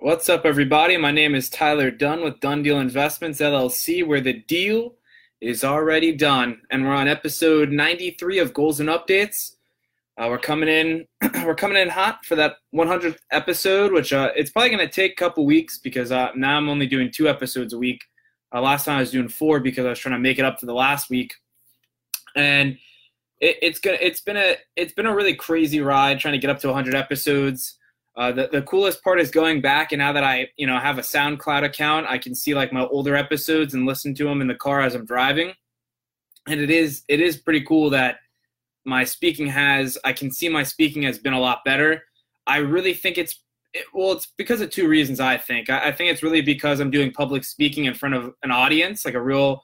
What's up, everybody? My name is Tyler Dunn with Dunn Deal Investments LLC, where the deal is already done, and we're on episode 93 of Goals and Updates. We're coming in hot for that 100th episode, which it's probably going to take a couple weeks because now I'm only doing 2 episodes a week. Last time I was doing 4 because I was trying to make it up for the last week, and it's been a really crazy ride trying to get up to 100 episodes. The coolest part is going back, and now that I have a SoundCloud account, I can see like my older episodes and listen to them in the car as I'm driving. And it is pretty cool that I can see my speaking has been a lot better. I really think it's because of 2 reasons, I think. I think it's really because I'm doing public speaking in front of an audience, like a real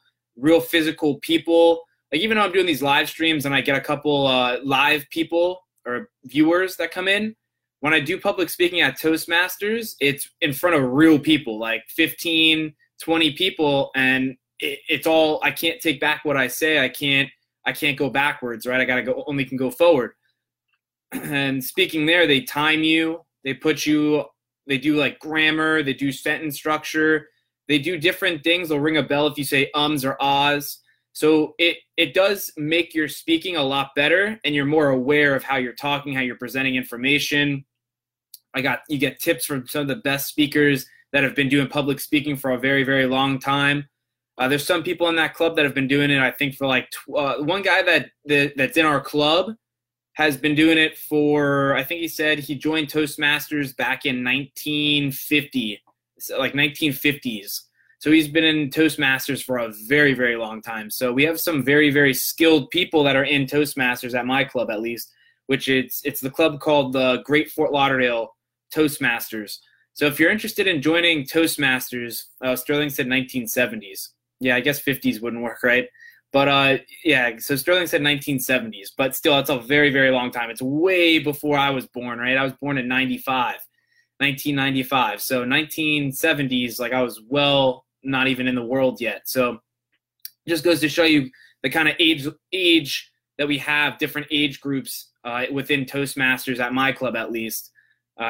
physical people. Like even though I'm doing these live streams and I get a couple live people or viewers that come in, when I do public speaking at Toastmasters, it's in front of real people, like 15, 20 people, and it's all, I can't take back what I say. I can't go backwards, right? I only can go forward. And speaking there, they time you, they do like grammar, they do sentence structure, they do different things. They'll ring a bell if you say ums or ahs. So it does make your speaking a lot better, and you're more aware of how you're talking, how you're presenting information. You get tips from some of the best speakers that have been doing public speaking for a very, very long time. There's some people in that club that have been doing it, I think, for like one guy that's in our club has been doing it for, I think he said he joined Toastmasters back in 1950, like 1950s. So he's been in Toastmasters for a very, very long time. So we have some very, very skilled people that are in Toastmasters at my club, at least, which it's the club called the Great Fort Lauderdale Toastmasters. So if you're interested in joining Toastmasters, Sterling said 1970s. Yeah, I guess 50s wouldn't work, right? But yeah, so Sterling said 1970s, but still, that's a very, very long time. It's way before I was born, right? I was born in 1995. So 1970s, like I was not even in the world yet. So it just goes to show you the kind of age that we have, different age groups within Toastmasters at my club, at least.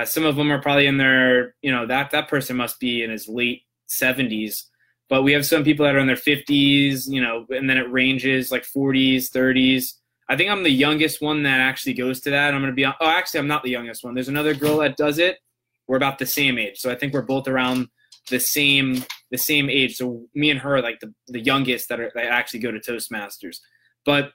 Some of them are probably in their, that person must be in his late 70s. But we have some people that are in their 50s, and then it ranges like 40s, 30s. I think I'm the youngest one that actually goes to that. Actually, I'm not the youngest one. There's another girl that does it. We're about the same age. So I think we're both around the same age. So me and her are like the youngest that actually go to Toastmasters. But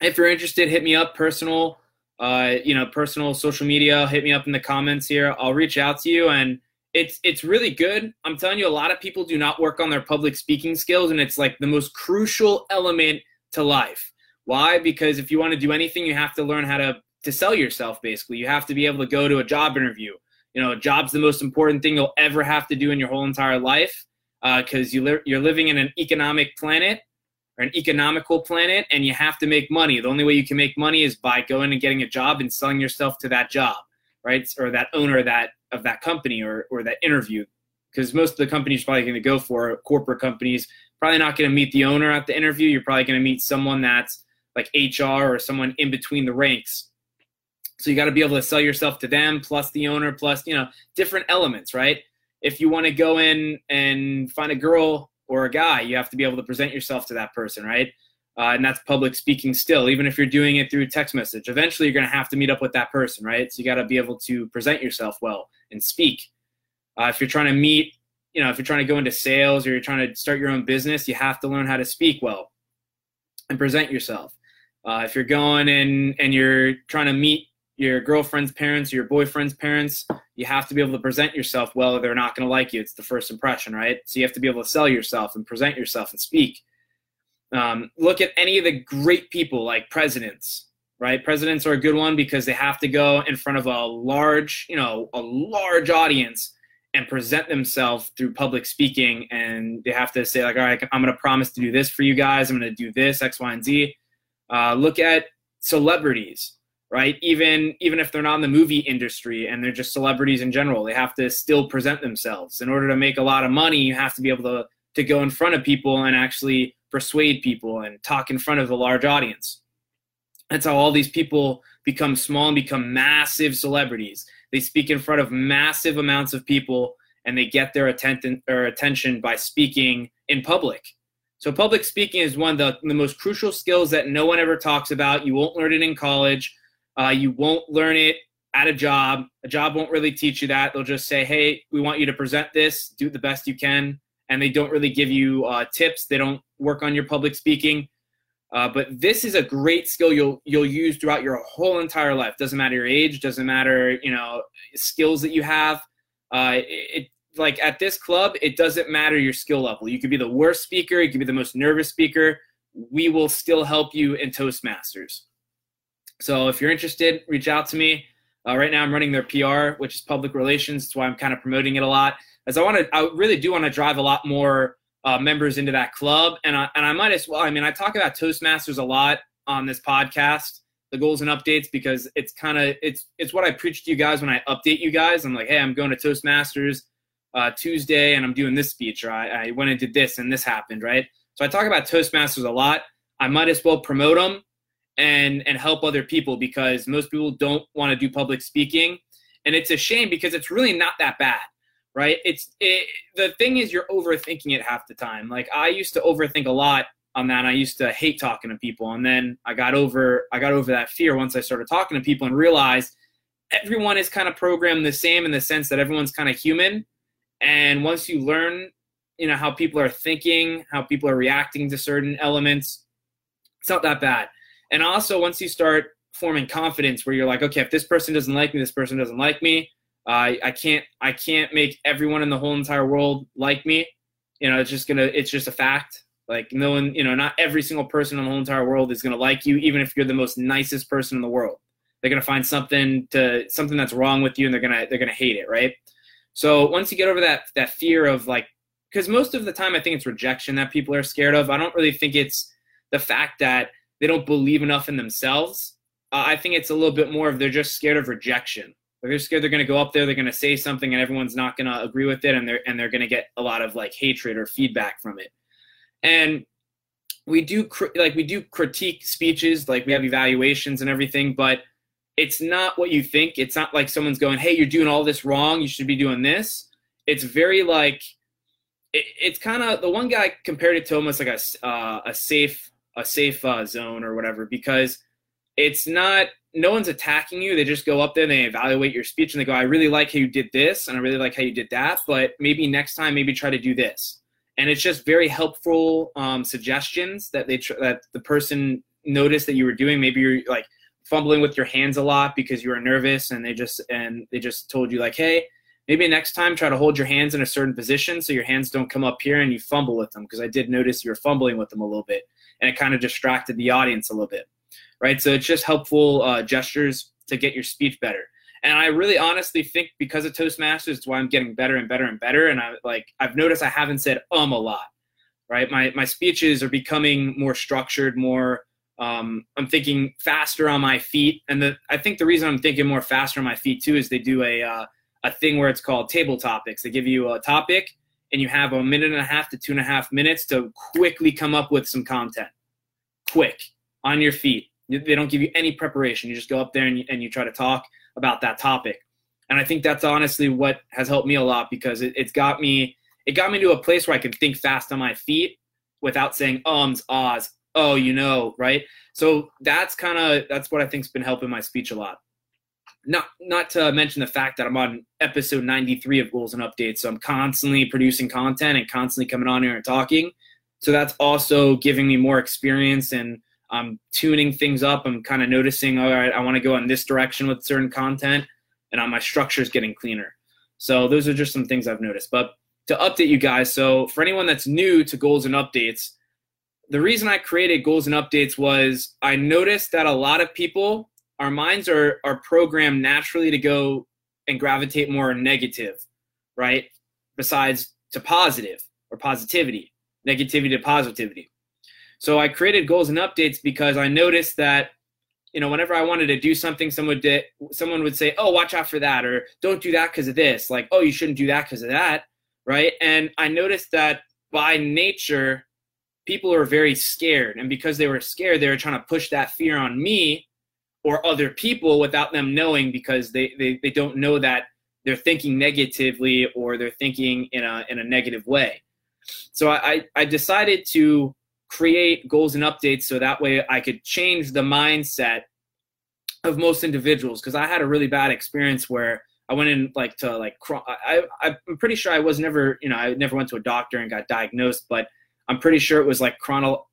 if you're interested, hit me up personal social media, hit me up in the comments here. I'll reach out to you, and it's really good. I'm telling you, a lot of people do not work on their public speaking skills, and it's like the most crucial element to life. Why? Because if you want to do anything, you have to learn how to sell yourself, basically. You have to be able to go to a job interview. A job's the most important thing you'll ever have to do in your whole entire life, because you're living in an economic planet, or an economical planet, and you have to make money. The only way you can make money is by going and getting a job and selling yourself to that job, right? Or that owner of that company or that interview, because most of the companies you're probably going to go for, corporate companies, probably not going to meet the owner at the interview. You're probably going to meet someone that's like HR or someone in between the ranks. So you got to be able to sell yourself to them, plus the owner, plus, different elements, right? If you want to go in and find a girl or a guy, you have to be able to present yourself to that person, right? And that's public speaking still, even if you're doing it through text message. Eventually, you're going to have to meet up with that person, right? So you got to be able to present yourself well and speak. If you're trying to go into sales or you're trying to start your own business, you have to learn how to speak well and present yourself. If you're going and you're trying to meet your girlfriend's parents, or your boyfriend's parents, you have to be able to present yourself well, or they're not going to like you. It's the first impression, right? So you have to be able to sell yourself and present yourself and speak. Look at any of the great people, like presidents, right? Presidents are a good one because they have to go in front of a large audience and present themselves through public speaking. And they have to say, like, all right, I'm going to promise to do this for you guys. I'm going to do this, X, Y, and Z. Look at celebrities. Right? Even if they're not in the movie industry and they're just celebrities in general, they have to still present themselves. In order to make a lot of money, you have to be able to go in front of people and actually persuade people and talk in front of a large audience. That's how all these people become small and become massive celebrities. They speak in front of massive amounts of people, and they get their attention by speaking in public. So public speaking is one of the most crucial skills that no one ever talks about. You won't learn it in college. You won't learn it at a job. A job won't really teach you that. They'll just say, hey, we want you to present this, do the best you can. And they don't really give you tips. They don't work on your public speaking. But this is a great skill you'll use throughout your whole entire life. Doesn't matter your age, doesn't matter, you know, skills that you have. Like at this club, it doesn't matter your skill level. You could be the worst speaker. You could be the most nervous speaker. We will still help you in Toastmasters. So if you're interested, reach out to me. Right now I'm running their PR, which is public relations. That's why I'm kind of promoting it a lot. As I really do want to drive a lot more members into that club. And I might as well, I mean, I talk about Toastmasters a lot on this podcast, the Goals and Updates, because it's kind of, it's what I preach to you guys when I update you guys. I'm like, hey, I'm going to Toastmasters Tuesday and I'm doing this speech, or I went and did this and this happened, right? So I talk about Toastmasters a lot. I might as well promote them and help other people, because most people don't want to do public speaking. And it's a shame because it's really not that bad, right? The thing is, you're overthinking it half the time. Like I used to overthink a lot on that. I used to hate talking to people. And then I got over that fear once I started talking to people and realized everyone is kind of programmed the same, in the sense that everyone's kind of human. And once you learn, you know, how people are thinking, how people are reacting to certain elements, it's not that bad. And also, once you start forming confidence, where you're like, okay, if this person doesn't like me, this person doesn't like me. I can't make everyone in the whole entire world like me. You know, it's just a fact. Like no one, you know, not every single person in the whole entire world is gonna like you, even if you're the most nicest person in the world. They're gonna find something that's wrong with you, and they're gonna hate it, right? So once you get over that fear of, like, because most of the time I think it's rejection that people are scared of. I don't really think it's the fact that they don't believe enough in themselves. I think it's a little bit more of they're just scared of rejection. Like they're scared they're going to go up there, they're going to say something, and everyone's not going to agree with it, and they're going to get a lot of like hatred or feedback from it. And we do critique speeches, like we have evaluations and everything, but it's not what you think. It's not like someone's going, hey, you're doing all this wrong, you should be doing this. It's very like, it's kind of, the one guy compared it to almost like a safe zone or whatever, because it's not, no one's attacking you. They just go up there and they evaluate your speech and they go, I really like how you did this, and I really like how you did that, but maybe next time, maybe try to do this. And it's just very helpful suggestions that that the person noticed that you were doing. Maybe you're like fumbling with your hands a lot because you were nervous, and they just told you like, hey, maybe next time try to hold your hands in a certain position so your hands don't come up here and you fumble with them, because I did notice you were fumbling with them a little bit, and it kind of distracted the audience a little bit, right? So it's just helpful gestures to get your speech better. And I really honestly think because of Toastmasters, it's why I'm getting better and better and better. And I've noticed I haven't said a lot, right? My speeches are becoming more structured, more I'm thinking faster on my feet. And I think the reason I'm thinking more faster on my feet too is they do a thing where it's called table topics. They give you a topic and you have a minute and a half to 2.5 minutes to quickly come up with some content. Quick, on your feet. They don't give you any preparation. You just go up there and you try to talk about that topic. And I think that's honestly what has helped me a lot, because it got me to a place where I could think fast on my feet without saying ums, ahs, oh, you know, right? So that's what I think's been helping my speech a lot. Not to mention the fact that I'm on episode 93 of Goals and Updates. So I'm constantly producing content and constantly coming on here and talking. So that's also giving me more experience, and I'm tuning things up. I'm kind of noticing, all right, I want to go in this direction with certain content, and my structure is getting cleaner. So those are just some things I've noticed. But to update you guys, so for anyone that's new to Goals and Updates, the reason I created Goals and Updates was I noticed that a lot of people, our minds are programmed naturally to go and gravitate more negative, right? Besides to positive or positivity, negativity to positivity. So I created Goals and Updates because I noticed that, you know, whenever I wanted to do something, someone would say, oh, watch out for that, or don't do that because of this. Like, oh, you shouldn't do that because of that, right? And I noticed that by nature, people are very scared. And because they were scared, they were trying to push that fear on me, or other people without them knowing, because they don't know that they're thinking negatively or they're thinking in a negative way. So I decided to create Goals and Updates so that way I could change the mindset of most individuals, because I had a really bad experience where I went in I'm pretty sure I never went to a doctor and got diagnosed, but I'm pretty sure it was like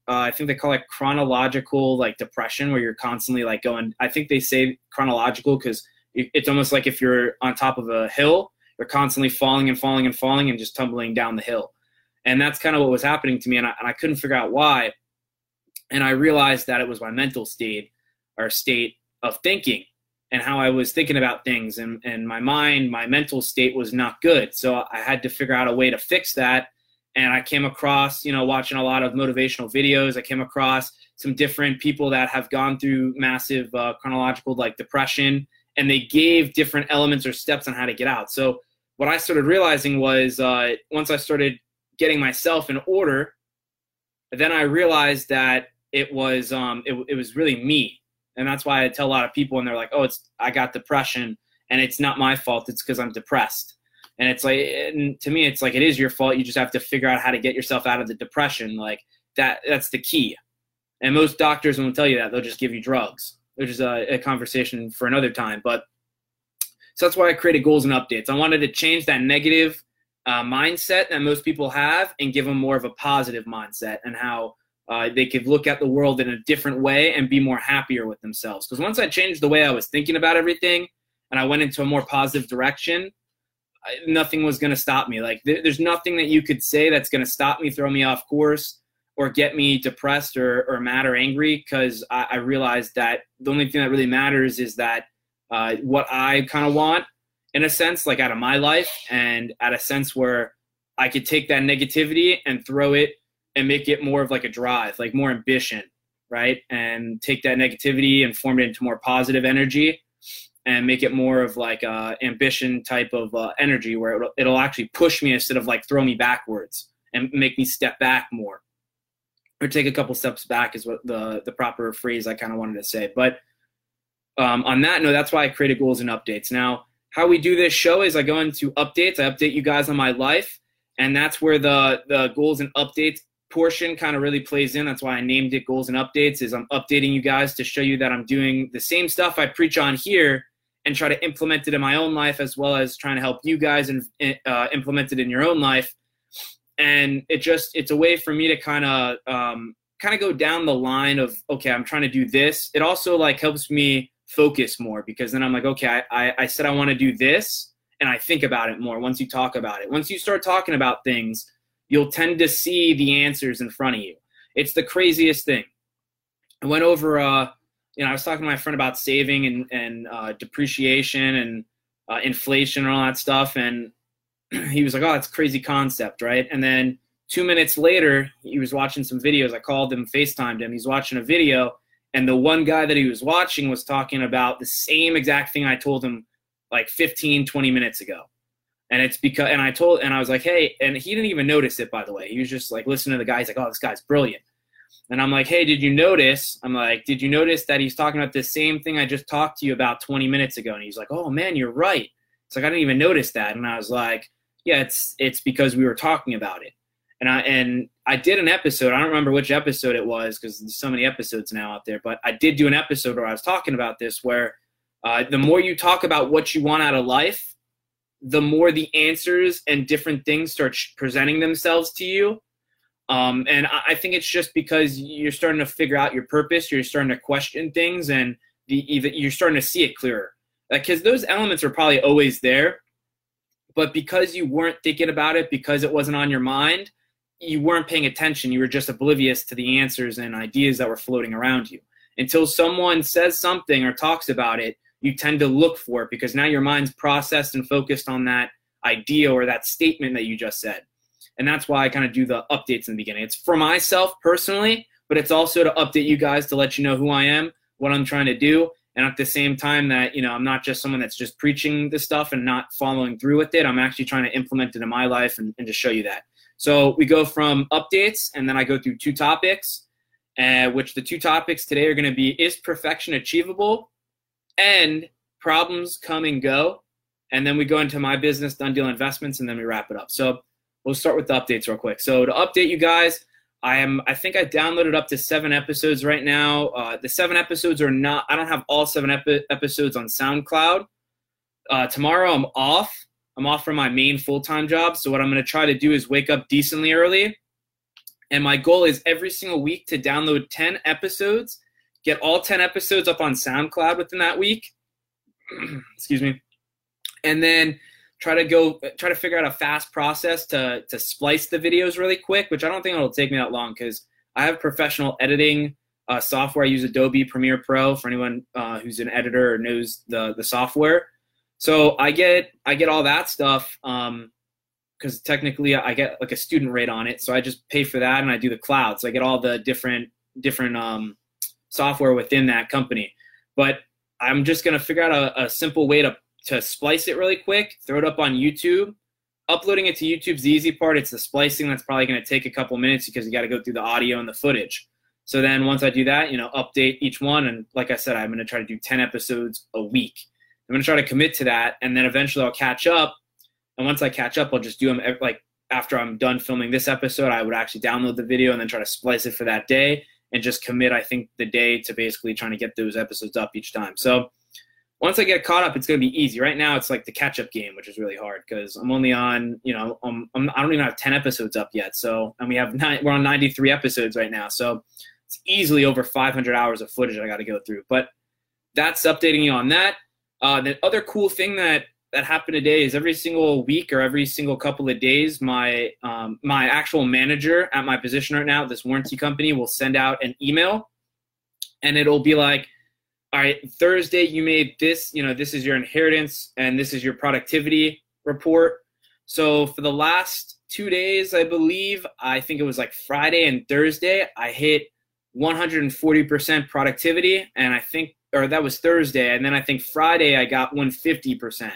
I think they call it chronological depression, where you're constantly going. I think they say chronological because it's almost like if you're on top of a hill, you're constantly falling and falling and falling and just tumbling down the hill. And that's kind of what was happening to me, and I couldn't figure out why. And I realized that it was my mental state or state of thinking and how I was thinking about things, and my mental state was not good. So I had to figure out a way to fix that. And I came across, watching a lot of motivational videos, I came across some different people that have gone through massive chronological depression, and they gave different elements or steps on how to get out. So what I started realizing was once I started getting myself in order, then I realized that it was really me. And that's why I tell a lot of people, and they're like, oh, I got depression and it's not my fault. It's because I'm depressed. And to me, it is your fault. You just have to figure out how to get yourself out of the depression. That's the key. And most doctors won't tell you that. They'll just give you drugs, which is a conversation for another time. But so that's why I created Goals and Updates. I wanted to change that negative mindset that most people have and give them more of a positive mindset, and how they could look at the world in a different way and be more happier with themselves. Because once I changed the way I was thinking about everything and I went into a more positive direction, nothing was going to stop me. There's nothing that you could say that's going to stop me, throw me off course, or get me depressed or mad or angry, because I realized that the only thing that really matters is that what I kind of want, in a sense, out of my life, and at a sense where I could take that negativity and throw it and make it more of a drive, more ambition, right? And take that negativity and form it into more positive energy, and make it more of ambition type of energy, where it'll actually push me instead of throw me backwards and make me step back more, or take a couple steps back, is what the proper phrase I kind of wanted to say. But on that note, that's why I created Goals and Updates. Now, how we do this show is I go into updates. I update you guys on my life, and that's where the Goals and Updates portion kind of really plays in. That's why I named it Goals and Updates, is I'm updating you guys to show you that I'm doing the same stuff I preach on here and try to implement it in my own life, as well as trying to help you guys and implement it in your own life. And it's a way for me to kind of go down the line of, okay, I'm trying to do this. It also helps me focus more, because then I'm like, okay, I said I want to do this, and I think about it more. Once you talk about it, once you start talking about things, you'll tend to see the answers in front of you. It's the craziest thing. I went over, I was talking to my friend about saving and depreciation and inflation and all that stuff. And he was like, oh, that's a crazy concept, right? And then 2 minutes later, he was watching some videos. I called him, FaceTimed him. He's watching a video, and the one guy that he was watching was talking about the same exact thing I told him 15, 20 minutes ago. And it's because, and I was like, hey, and he didn't even notice it, by the way. He was just listening to the guy. He's oh, this guy's brilliant. And I'm like, hey, did you notice that he's talking about the same thing I just talked to you about 20 minutes ago? And he's like, oh man, you're right. It's I didn't even notice that. And I was like, yeah, it's because we were talking about it. And I did an episode. I don't remember which episode it was, because there's so many episodes now out there, but I did do an episode where I was talking about this, where the more you talk about what you want out of life, the more the answers and different things start presenting themselves to you. And I think it's just because you're starting to figure out your purpose, you're starting to question things, and you're starting to see it clearer. Because those elements are probably always there, but because you weren't thinking about it, because it wasn't on your mind, you weren't paying attention. You were just oblivious to the answers and ideas that were floating around you. Until someone says something or talks about it, you tend to look for it, because now your mind's processed and focused on that idea or that statement that you just said. And that's why I kind of do the updates in the beginning. It's for myself personally, but it's also to update you guys, to let you know who I am, what I'm trying to do. And at the same time that, I'm not just someone that's just preaching this stuff and not following through with it. I'm actually trying to implement it in my life and to show you that. So we go from updates, and then I go through two topics, which the two topics today are going to be, is perfection achievable? and problems come and go. And then we go into my business, Dunn Deal Investments, and then we wrap it up. So we'll start with the updates real quick. So to update you guys, I think I downloaded up to 7 episodes right now. The 7 episodes are not, I don't have all 7 episodes on SoundCloud. Tomorrow I'm off. I'm off from my main full-time job. So what I'm going to try to do is wake up decently early. And my goal is every single week to download 10 episodes, get all 10 episodes up on SoundCloud within that week. Excuse me. And then try to figure out a fast process to splice the videos really quick, which I don't think it'll take me that long because I have professional editing software. I use Adobe Premiere Pro for anyone who's an editor or knows the software. So I get all that stuff because technically I get like a student rate on it. So I just pay for that and I do the cloud. So I get all the different software within that company. But I'm just going to figure out a simple way to splice it really quick, throw it up on YouTube. Uploading it to YouTube's the easy part. It's the splicing that's probably going to take a couple minutes because you got to go through the audio and the footage. So then once I do that, update each one. And like I said, I'm going to try to do 10 episodes a week. I'm going to try to commit to that. And then eventually I'll catch up. And once I catch up, I'll just do them like after I'm done filming this episode, I would actually download the video and then try to splice it for that day and just commit, I think, the day to basically trying to get those episodes up each time. So once I get caught up, it's going to be easy. Right now, it's like the catch-up game, which is really hard because I'm only on, I don't even have 10 episodes up yet. So, and we're on 93 episodes right now. So it's easily over 500 hours of footage I got to go through. But that's updating you on that. The other cool thing that happened today is every single week or every single couple of days, my actual manager at my position right now, this warranty company, will send out an email, and it'll be like, all right, Thursday you made this, this is your inheritance and this is your productivity report. So for the last 2 days, I think it was like Friday and Thursday, I hit 140% productivity, and that was Thursday, and then I think Friday I got 150%.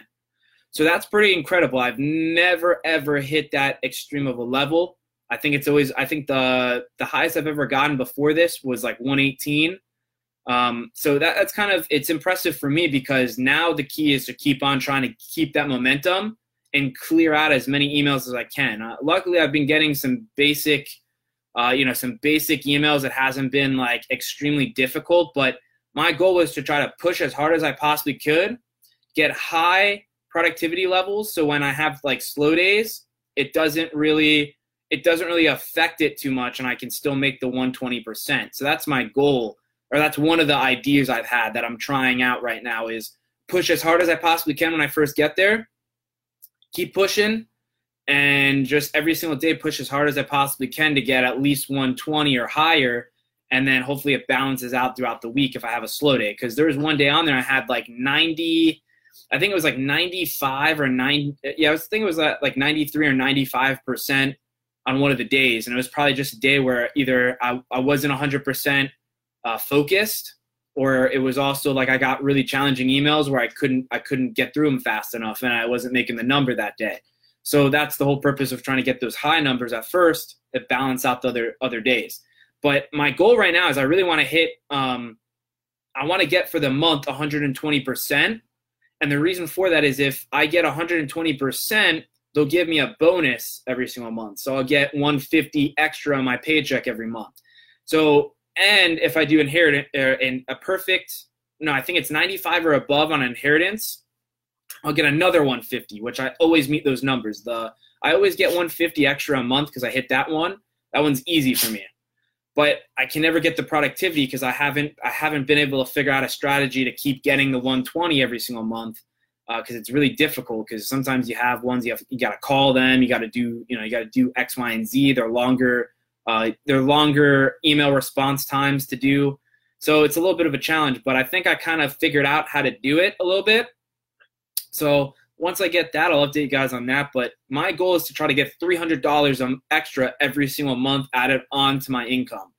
So that's pretty incredible. I've never, ever hit that extreme of a level. I think the highest I've ever gotten before this was like 118. So that's kind of, it's impressive for me because now the key is to keep on trying to keep that momentum and clear out as many emails as I can. Luckily, I've been getting some basic, emails. It hasn't been like extremely difficult, but my goal was to try to push as hard as I possibly could, get high productivity levels. So when I have like slow days, it doesn't really affect it too much, and I can still make the 120%. So that's my goal, or that's one of the ideas I've had that I'm trying out right now, is push as hard as I possibly can when I first get there, keep pushing, and just every single day push as hard as I possibly can to get at least 120 or higher. And then hopefully it balances out throughout the week if I have a slow day. Because there was one day on there I had like 90, I think it was like 95 or 90. Yeah, I think it was like 93 or 95% on one of the days. And it was probably just a day where either I wasn't 100% focused, or it was also like I got really challenging emails where I couldn't get through them fast enough, and I wasn't making the number that day. So that's the whole purpose of trying to get those high numbers at first that balance out the other days. But my goal right now is I really want to hit, I want to get for the month 120%. And the reason for that is if I get 120%, they'll give me a bonus every single month. So I'll get 150 extra on my paycheck every month. So, and if I do inherit in a perfect, no, I think it's 95 or above on inheritance, I'll get another 150, which I always meet those numbers. I always get 150 extra a month because I hit that one. That one's easy for me. But I can never get the productivity because I haven't been able to figure out a strategy to keep getting the 120 every single month, because it's really difficult. Because sometimes you have ones you got to call them, you got to do X, Y, and Z. They're longer email response times to do. So it's a little bit of a challenge. But I think I kind of figured out how to do it a little bit. So once I get that, I'll update you guys on that. But my goal is to try to get $300 extra every single month added onto my income.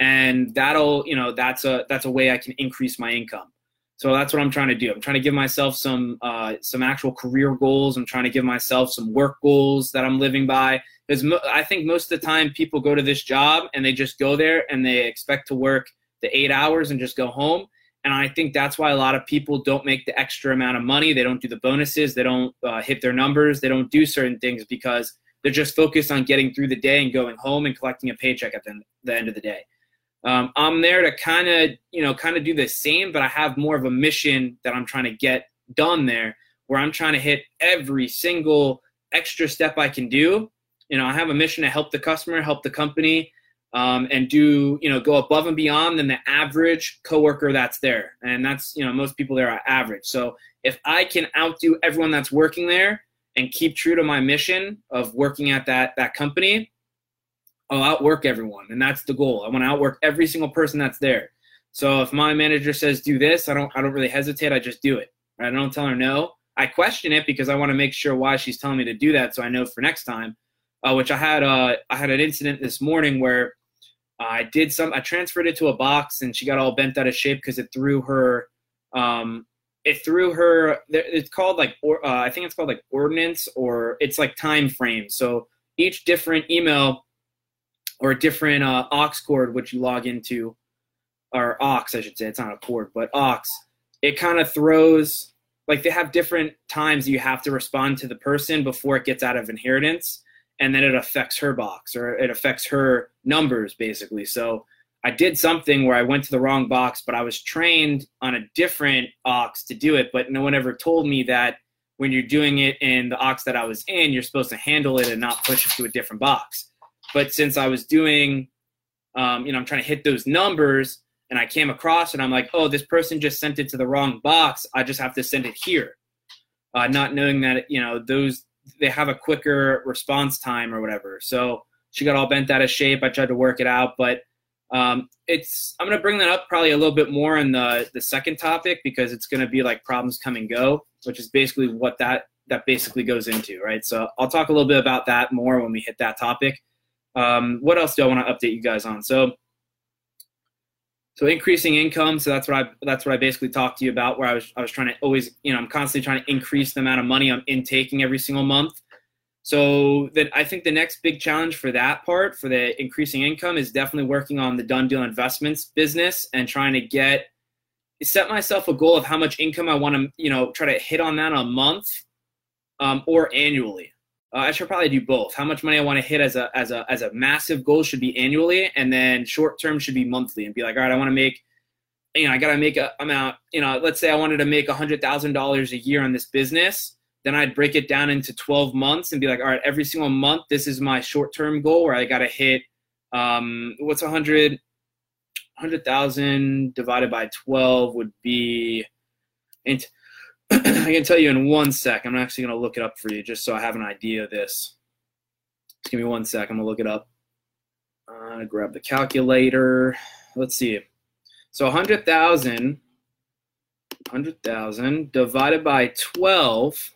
And that'll, that's a way I can increase my income. So that's what I'm trying to do. I'm trying to give myself some actual career goals. I'm trying to give myself some work goals that I'm living by. Because I think most of the time people go to this job and they just go there and they expect to work the 8 hours and just go home. And I think that's why a lot of people don't make the extra amount of money. They don't do the bonuses. They don't hit their numbers. They don't do certain things because they're just focused on getting through the day and going home and collecting a paycheck at the end of the day. I'm there to kind of do the same, but I have more of a mission that I'm trying to get done there, where I'm trying to hit every single extra step I can do. You know, I have a mission to help the customer, help the company, and do, you know, go above and beyond than the average coworker that's there. And that's, you know, most people there are average. So if I can outdo everyone that's working there and keep true to my mission of working at that company, I'll outwork everyone. And that's the goal. I want to outwork every single person that's there. So if my manager says do this, I don't really hesitate. I just do it. I don't tell her no. I question it because I want to make sure why she's telling me to do that, so I know for next time. Which I had an incident this morning where I transferred it to a box, and she got all bent out of shape because it threw her. It's called like, I think it's called like ordinance, or it's like time frame. So each different email or different aux cord which you log into, or aux, I should say, it's not a cord, but aux. It kind of throws, like they have different times you have to respond to the person before it gets out of inheritance, and then it affects her box, or it affects her numbers basically. So I did something where I went to the wrong box, but I was trained on a different aux to do it, but no one ever told me that when you're doing it in the aux that I was in, you're supposed to handle it and not push it to a different box. But since I was doing, I'm trying to hit those numbers, and I came across and I'm like, oh, this person just sent it to the wrong box. I just have to send it here. Not knowing that, you know, those, they have a quicker response time or whatever. So she got all bent out of shape. I tried to work it out, but I'm going to bring that up probably a little bit more in the second topic, because it's going to be like problems come and go, which is basically what that basically goes into, right? So I'll talk a little bit about that more when we hit that topic. What else do I want to update you guys on? So increasing income. So that's what I basically talked to you about, where I was trying to always, you know, I'm constantly trying to increase the amount of money I'm intaking every single month. So that, I think the next big challenge for that part, for the increasing income, is definitely working on the Dunn Deal Investments business and trying to set myself a goal of how much income I want to, you know, try to hit on that a month, or annually. I should probably do both. How much money I want to hit as a massive goal should be annually, and then short term should be monthly, and be like, all right, I want to make, you know, I got to make a amount, you know, let's say I wanted to make $100,000 a year on this business. Then I'd break it down into 12 months and be like, all right, every single month, this is my short term goal, where I got to hit, what's 100,000 divided by 12 would be, and I can tell you in 1 sec. I'm actually going to look it up for you just so I have an idea of this. Just give me 1 sec. I'm going to look it up. I'm going to grab the calculator. Let's see. So 100,000 divided by 12.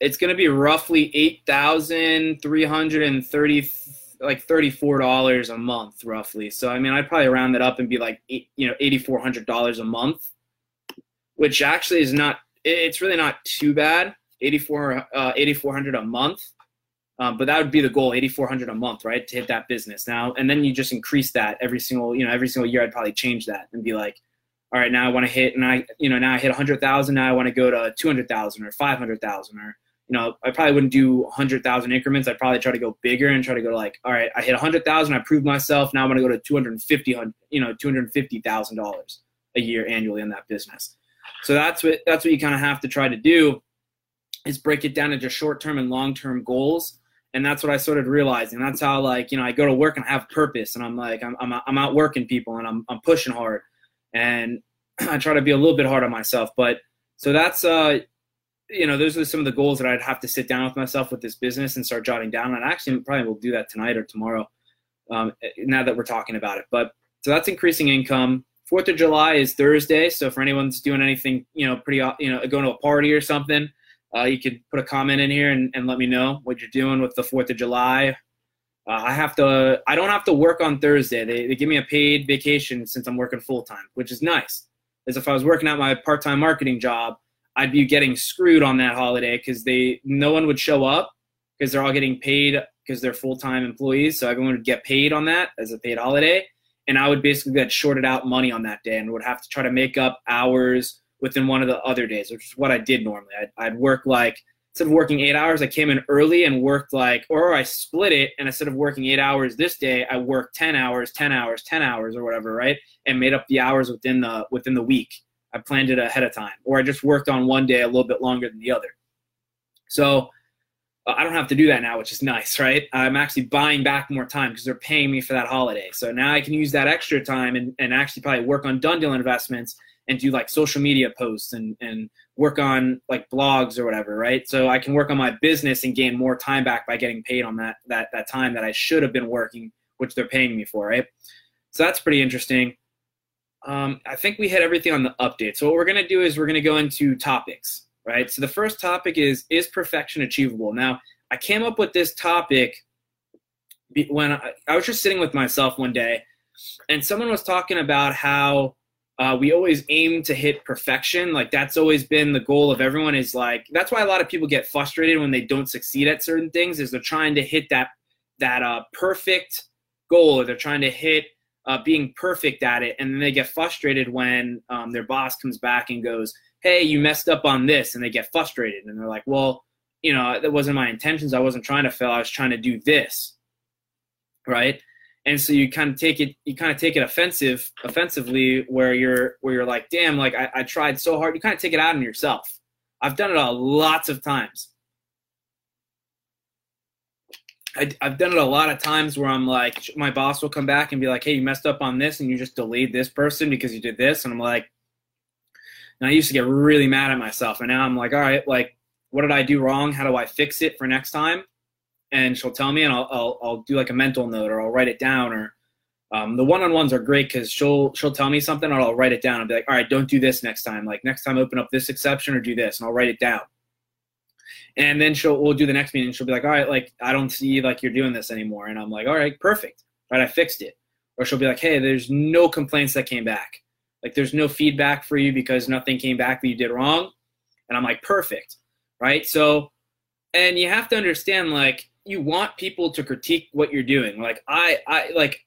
It's going to be roughly $8,334 a month, roughly. So, I mean, I'd probably round it up and be like, $8,400 a month, which actually is not, it's really not too bad. $8,400 a month. But that would be the goal, $8,400 a month, right? To hit that business now. And then you just increase that every single year. I'd probably change that and be like, all right, now I want to hit, now I hit 100,000. Now I want to go to 200,000 or 500,000, or, you know, I probably wouldn't do 100,000 increments. I'd probably try to go bigger and try to go like, all right, I hit 100,000. I proved myself. Now I'm going to go to $250,000 a year annually in that business. So that's what you kind of have to try to do, is break it down into short-term and long-term goals. And that's what I started realizing. That's how, like, you know, I go to work and I have purpose, and I'm like, I'm out working people, and I'm pushing hard, and I try to be a little bit hard on myself. But so that's, you know, those are some of the goals that I'd have to sit down with myself with this business and start jotting down. And I actually probably will do that tonight or tomorrow, now that we're talking about it. But so that's increasing income. 4th of July is Thursday. So for anyone's doing anything, you know, pretty, you know, going to a party or something, you could put a comment in here and let me know what you're doing with the 4th of July. I don't have to work on Thursday. They give me a paid vacation since I'm working full time, which is nice. As if I was working at my part-time marketing job, I'd be getting screwed on that holiday, because no one would show up, because they're all getting paid, because they're full-time employees. So everyone would get paid on that as a paid holiday. and I would basically get shorted out money on that day and would have to try to make up hours within one of the other days, which is what I did normally. I'd work like, instead of working 8 hours, I came in early and worked like, or I split it, and instead of working 8 hours this day, I worked 10 hours or whatever, right? And made up the hours within the week. I planned it ahead of time, or I just worked on one day a little bit longer than the other. So I don't have to do that now, which is nice, right? I'm actually buying back more time because they're paying me for that holiday. So now I can use that extra time and actually probably work on Dunn Deal Investments and do like social media posts and work on like blogs or whatever, right? So I can work on my business and gain more time back by getting paid on that time that I should have been working, which they're paying me for, right? So that's pretty interesting. I think we hit everything on the update. So what we're gonna do is we're gonna go into topics, right? So the first topic is perfection achievable? Now, I came up with this topic when I was just sitting with myself one day, and someone was talking about how we always aim to hit perfection. Like that's always been the goal of everyone, is like, that's why a lot of people get frustrated when they don't succeed at certain things, is they're trying to hit that perfect goal, or they're trying to hit being perfect at it. And then they get frustrated when their boss comes back and goes, hey, you messed up on this. And they get frustrated and they're like, well, you know, that wasn't my intentions. I wasn't trying to fail. I was trying to do this. Right. And so you kind of take it offensively, where you're like, damn, like I tried so hard. You kind of take it out on yourself. I've done it lots of times. I've done it a lot of times where I'm like, my boss will come back and be like, hey, you messed up on this, and you just delayed this person because you did this. And I'm like, and I used to get really mad at myself. And now I'm like, all right, like, what did I do wrong? How do I fix it for next time? And she'll tell me, and I'll do like a mental note, or I'll write it down, or the one-on-ones are great because she'll tell me something, and I'll write it down. I'll be like, all right, don't do this next time. Like next time, open up this exception or do this, and I'll write it down. And then we'll do the next meeting. She'll be like, all right, like I don't see like you're doing this anymore, and I'm like, all right, perfect, all right, I fixed it. Or she'll be like, hey, there's no complaints that came back. Like there's no feedback for you because nothing came back that you did wrong, and I'm like, perfect, right? So, and you have to understand, like, you want people to critique what you're doing. Like I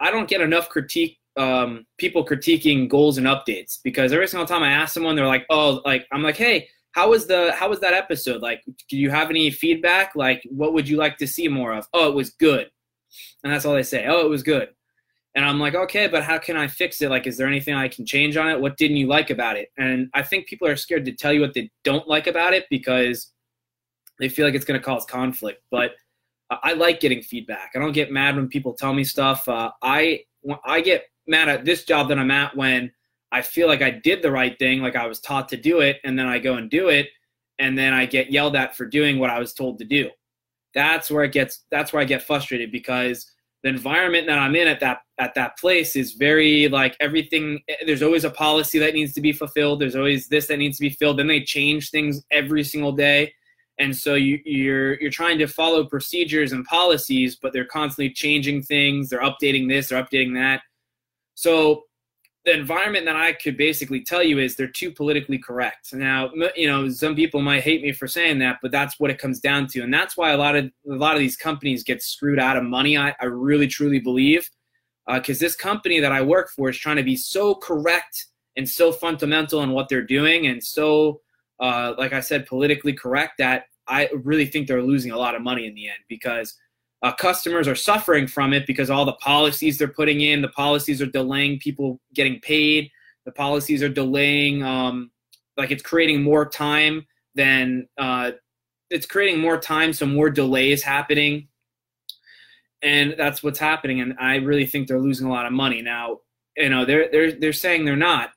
don't get enough critique, people critiquing goals and updates, because every single time I ask someone, they're like, oh, like, I'm like, hey, how was that episode? Like, do you have any feedback? Like, what would you like to see more of? Oh, it was good. And that's all they say. Oh, it was good. And I'm like, okay, but how can I fix it? Like, is there anything I can change on it? What didn't you like about it? And I think people are scared to tell you what they don't like about it because they feel like it's going to cause conflict. But I like getting feedback. I don't get mad when people tell me stuff. I get mad at this job that I'm at when I feel like I did the right thing, like I was taught to do it, and then I go and do it, and then I get yelled at for doing what I was told to do. That's where I get frustrated, because the environment that I'm in at that place is very like everything. There's always a policy that needs to be fulfilled. There's always this that needs to be filled. Then they change things every single day. And so you're trying to follow procedures and policies, but they're constantly changing things. They're updating this, they're updating that. So the environment that I could basically tell you is they're too politically correct. Now, you know, some people might hate me for saying that, but that's what it comes down to. And that's why a lot of these companies get screwed out of money, I really, truly believe, because this company that I work for is trying to be so correct and so fundamental in what they're doing, and so, like I said, politically correct, that I really think they're losing a lot of money in the end, because customers are suffering from it, because all the policies they're putting in, the policies are delaying people getting paid. The policies are delaying, like it's creating more time so more delays happening. And that's what's happening. And I really think they're losing a lot of money. Now, you know, they're saying they're not.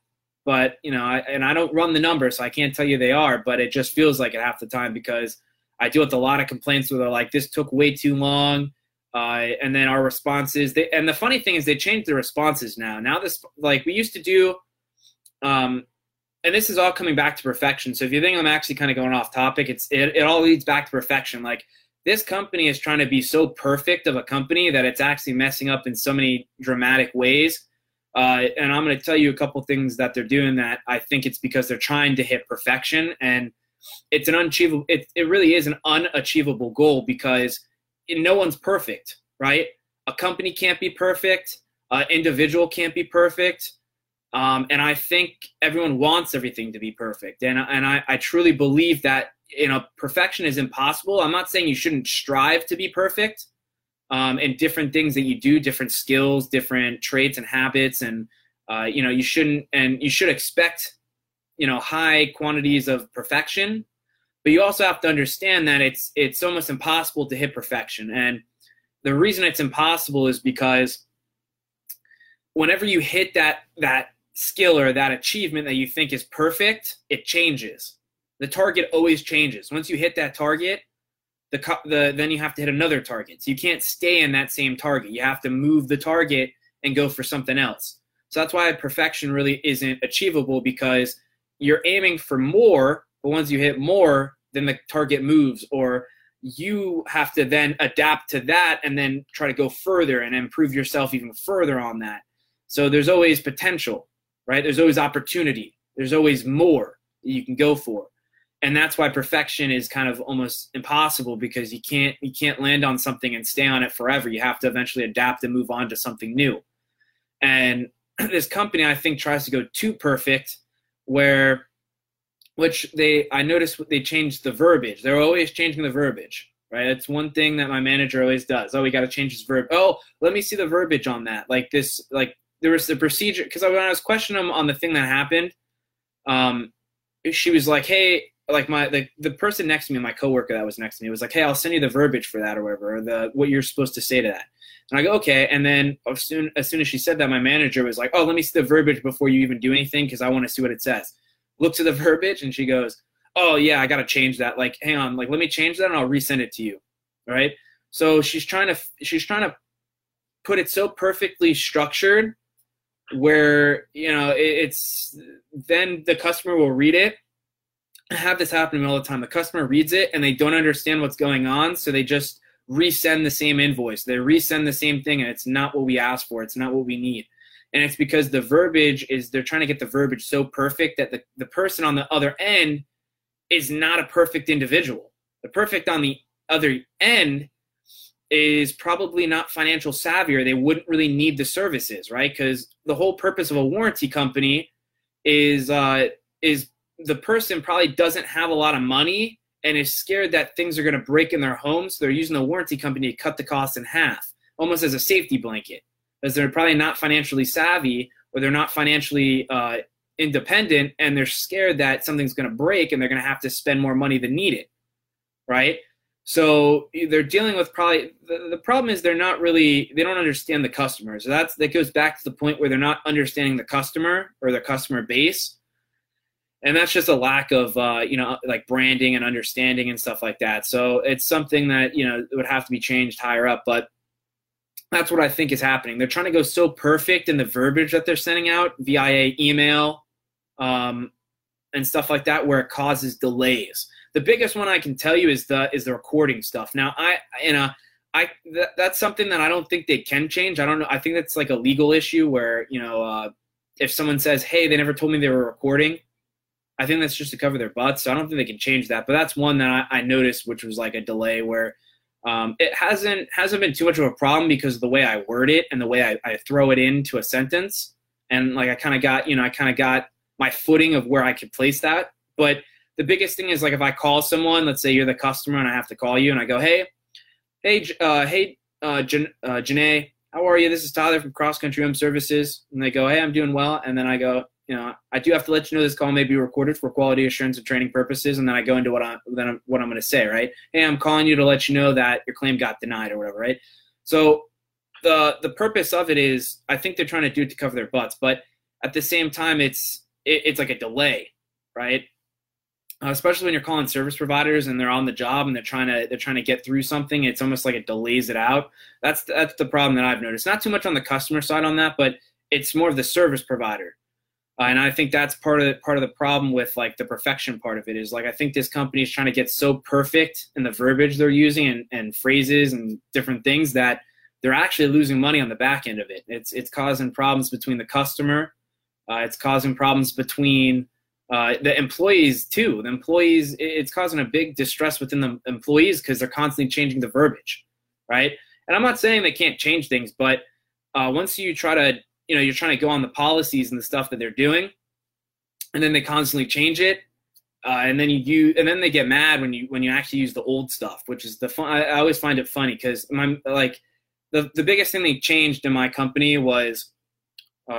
But, you know, I don't run the numbers, so I can't tell you they are, but it just feels like it half the time, because I deal with a lot of complaints where they're like, this took way too long. And then our responses, and the funny thing is they changed the responses now. Now this, like we used to do, and this is all coming back to perfection. So if you think I'm actually kind of going off topic, it all leads back to perfection. Like this company is trying to be so perfect of a company that it's actually messing up in so many dramatic ways. And I'm going to tell you a couple things that they're doing that I think it's because they're trying to hit perfection, and it's an unachievable. It really is an unachievable goal, because no one's perfect, right? A company can't be perfect. individual can't be perfect. And I think everyone wants everything to be perfect. And I truly believe that, you know, perfection is impossible. I'm not saying you shouldn't strive to be perfect, and different things that you do, different skills, different traits and habits. And, you know, you shouldn't, and you should expect, you know, high quantities of perfection, but you also have to understand that it's almost impossible to hit perfection. And the reason it's impossible is because whenever you hit that skill or that achievement that you think is perfect, it changes. The target always changes. Once you hit that target, then you have to hit another target. So you can't stay in that same target. You have to move the target and go for something else. So that's why perfection really isn't achievable, because you're aiming for more, but once you hit more, then the target moves, or you have to then adapt to that and then try to go further and improve yourself even further on that. So there's always potential, right? There's always opportunity. There's always more that you can go for. And that's why perfection is kind of almost impossible, because you can't land on something and stay on it forever. You have to eventually adapt and move on to something new. And this company, I think, tries to go too perfect, I noticed they changed the verbiage. They're always changing the verbiage, right? That's one thing that my manager always does. Oh, we got to change this verb. Oh, let me see the verbiage on that. There was the procedure, because when I was questioning him on the thing that happened, she was like, hey, like the person next to me, my coworker that was next to me, was like, hey, I'll send you the verbiage for that or whatever, or what you're supposed to say to that. And I go, okay. And then as soon as she said that, my manager was like, oh, let me see the verbiage before you even do anything, because I want to see what it says. Look to the verbiage, and she goes, oh, yeah, I got to change that. Like, hang on, like, let me change that, and I'll resend it to you, right? So she's trying to put it so perfectly structured where, you know, it's then the customer will read it. I have this happening all the time. The customer reads it, and they don't understand what's going on, so they just resend the same invoice. They resend the same thing, and it's not what we asked for. It's not what we need. And it's because the verbiage is, they're trying to get the verbiage so perfect that the person on the other end is not a perfect individual. The perfect on the other end is probably not financial savvy, or they wouldn't really need the services, right? Because the whole purpose of a warranty company is the person probably doesn't have a lot of money and is scared that things are going to break in their home. So they're using the warranty company to cut the cost in half, almost as a safety blanket, because they're probably not financially savvy, or they're not financially independent, and they're scared that something's going to break and they're going to have to spend more money than needed, right? So they're dealing with probably – the problem is they don't understand the customer. So that goes back to the point where they're not understanding the customer or their customer base. And that's just a lack of, branding and understanding and stuff like that. So it's something that, you know, would have to be changed higher up. But that's what I think is happening. They're trying to go so perfect in the verbiage that they're sending out, via email, and stuff like that, where it causes delays. The biggest one I can tell you is the recording stuff. Now, that's something that I don't think they can change. I don't know. I think that's like a legal issue where, you know, if someone says, hey, they never told me they were recording, I think that's just to cover their butts. So I don't think they can change that. But that's one that I noticed, which was like a delay where it hasn't been too much of a problem because of the way I word it and the way I throw it into a sentence. And like I kind of got my footing of where I could place that. But the biggest thing is, like, if I call someone, let's say you're the customer and I have to call you and I go, hey, Janae, how are you? This is Tyler from Cross Country Home Services. And they go, hey, I'm doing well. And then I go, you know, I do have to let you know this call may be recorded for quality assurance and training purposes. And then I go into what I'm going to say, right? Hey, I'm calling you to let you know that your claim got denied or whatever, right? So the purpose of it is, I think they're trying to do it to cover their butts, but at the same time, it's like a delay, right? Especially when you're calling service providers and they're on the job and they're trying to get through something, it's almost like it delays it out. That's the problem that I've noticed. Not too much on the customer side on that, but it's more of the service provider. And I think that's part of the problem with, like, the perfection part of it is, like, I think this company is trying to get so perfect in the verbiage they're using and phrases and different things that they're actually losing money on the back end of it. It's causing problems between the customer. It's causing problems between the employees too. The employees, it's causing a big distress within the employees because they're constantly changing the verbiage, right? And I'm not saying they can't change things, but once you try to, you know, you're trying to go on the policies and the stuff that they're doing, and then they constantly change it. And then then they get mad when you actually use the old stuff, which is the fun. I always find it funny because the biggest thing they changed in my company was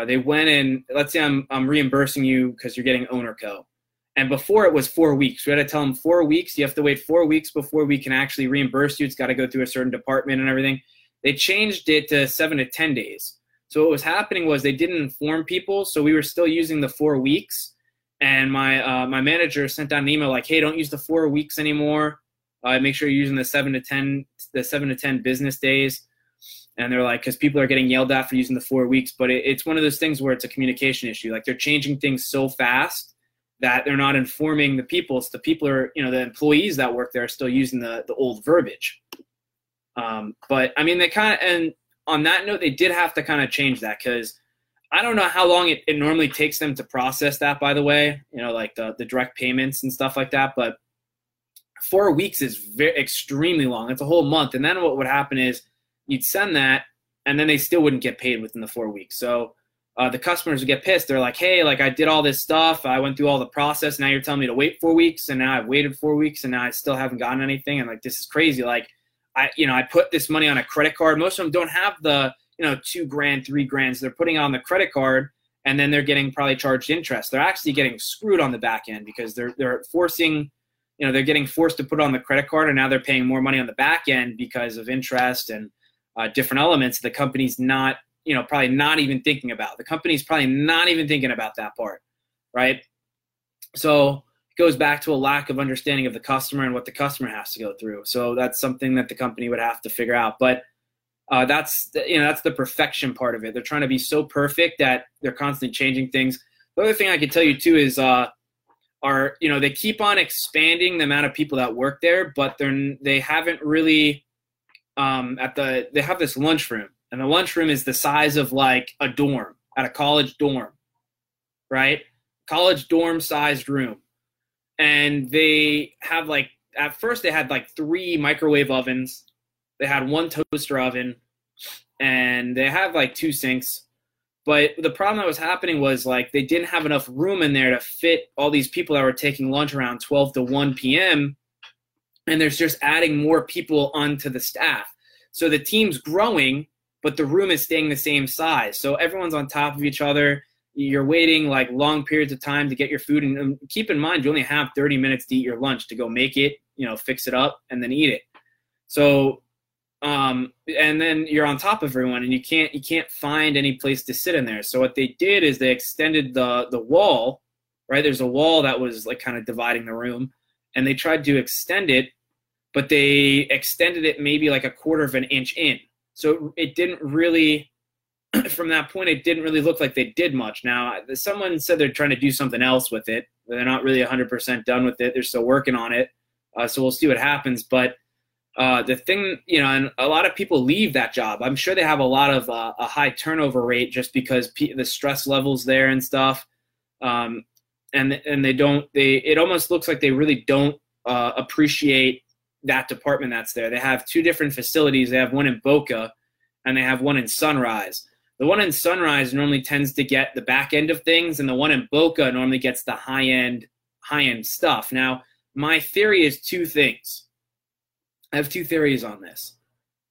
they went in. Let's say I'm reimbursing you because you're getting owner co. And before it was 4 weeks. We had to tell them 4 weeks. You have to wait 4 weeks before we can actually reimburse you. It's got to go through a certain department and everything. They changed it to 7 to 10 days. So what was happening was they didn't inform people. So we were still using the 4 weeks. And my manager sent out an email like, "Hey, don't use the 4 weeks anymore. Make sure you're using the 7 to 10 business days." And they're like, because people are getting yelled at for using the 4 weeks. But it's one of those things where it's a communication issue. Like they're changing things so fast that they're not informing the people. It's the people the employees that work there are still using the old verbiage. But I mean, and on that note, they did have to kind of change that because I don't know how long it normally takes them to process that, by the way, you know, like the direct payments and stuff like that. But 4 weeks is extremely long. It's a whole month. And then what would happen is you'd send that and then they still wouldn't get paid within the 4 weeks. So the customers would get pissed. They're like, "Hey, like I did all this stuff. I went through all the process. Now you're telling me to wait 4 weeks, and now I've waited 4 weeks and now I still haven't gotten anything. And like, this is crazy. Like I put this money on a credit card." Most of them don't have $2,000, $3,000. They're putting on the credit card and then they're getting probably charged interest. They're actually getting screwed on the back end because they're forcing, they're getting forced to put on the credit card, and now they're paying more money on the back end because of interest and different elements the company's not, probably not even thinking about. The company's probably not even thinking about that part, right? So it goes back to a lack of understanding of the customer and what the customer has to go through. So that's something that the company would have to figure out. But that's the perfection part of it. They're trying to be so perfect that they're constantly changing things. The other thing I can tell you too is, they keep on expanding the amount of people that work there, but they haven't really, they have this lunchroom, and the lunchroom is the size of like a dorm at a college dorm, right? College dorm sized room. And they have at first they had 3 microwave ovens. They had 1 toaster oven, and they have 2 sinks. But the problem that was happening was they didn't have enough room in there to fit all these people that were taking lunch around 12 to 1 p.m. And there's just adding more people onto the staff. So the team's growing, but the room is staying the same size. So everyone's on top of each other. You're waiting long periods of time to get your food. And keep in mind, you only have 30 minutes to eat your lunch, to go make it, fix it up, and then eat it. So and then you're on top of everyone, and you can't find any place to sit in there. So what they did is they extended the wall, right? There's a wall that was kind of dividing the room, and they tried to extend it, but they extended it maybe a quarter of an inch in. So it didn't really, from that point, it didn't really look like they did much. Now, someone said they're trying to do something else with it. They're not really 100% done with it. They're still working on it. So we'll see what happens. But the thing, and a lot of people leave that job. I'm sure they have a lot of a high turnover rate just because the stress levels there and stuff. And it almost looks like they really don't appreciate that department that's there. They have 2 different facilities. They have one in Boca and they have one in Sunrise. The one in Sunrise normally tends to get the back end of things, and the one in Boca normally gets the high end stuff. Now, my theory is 2 things. I have 2 theories on this.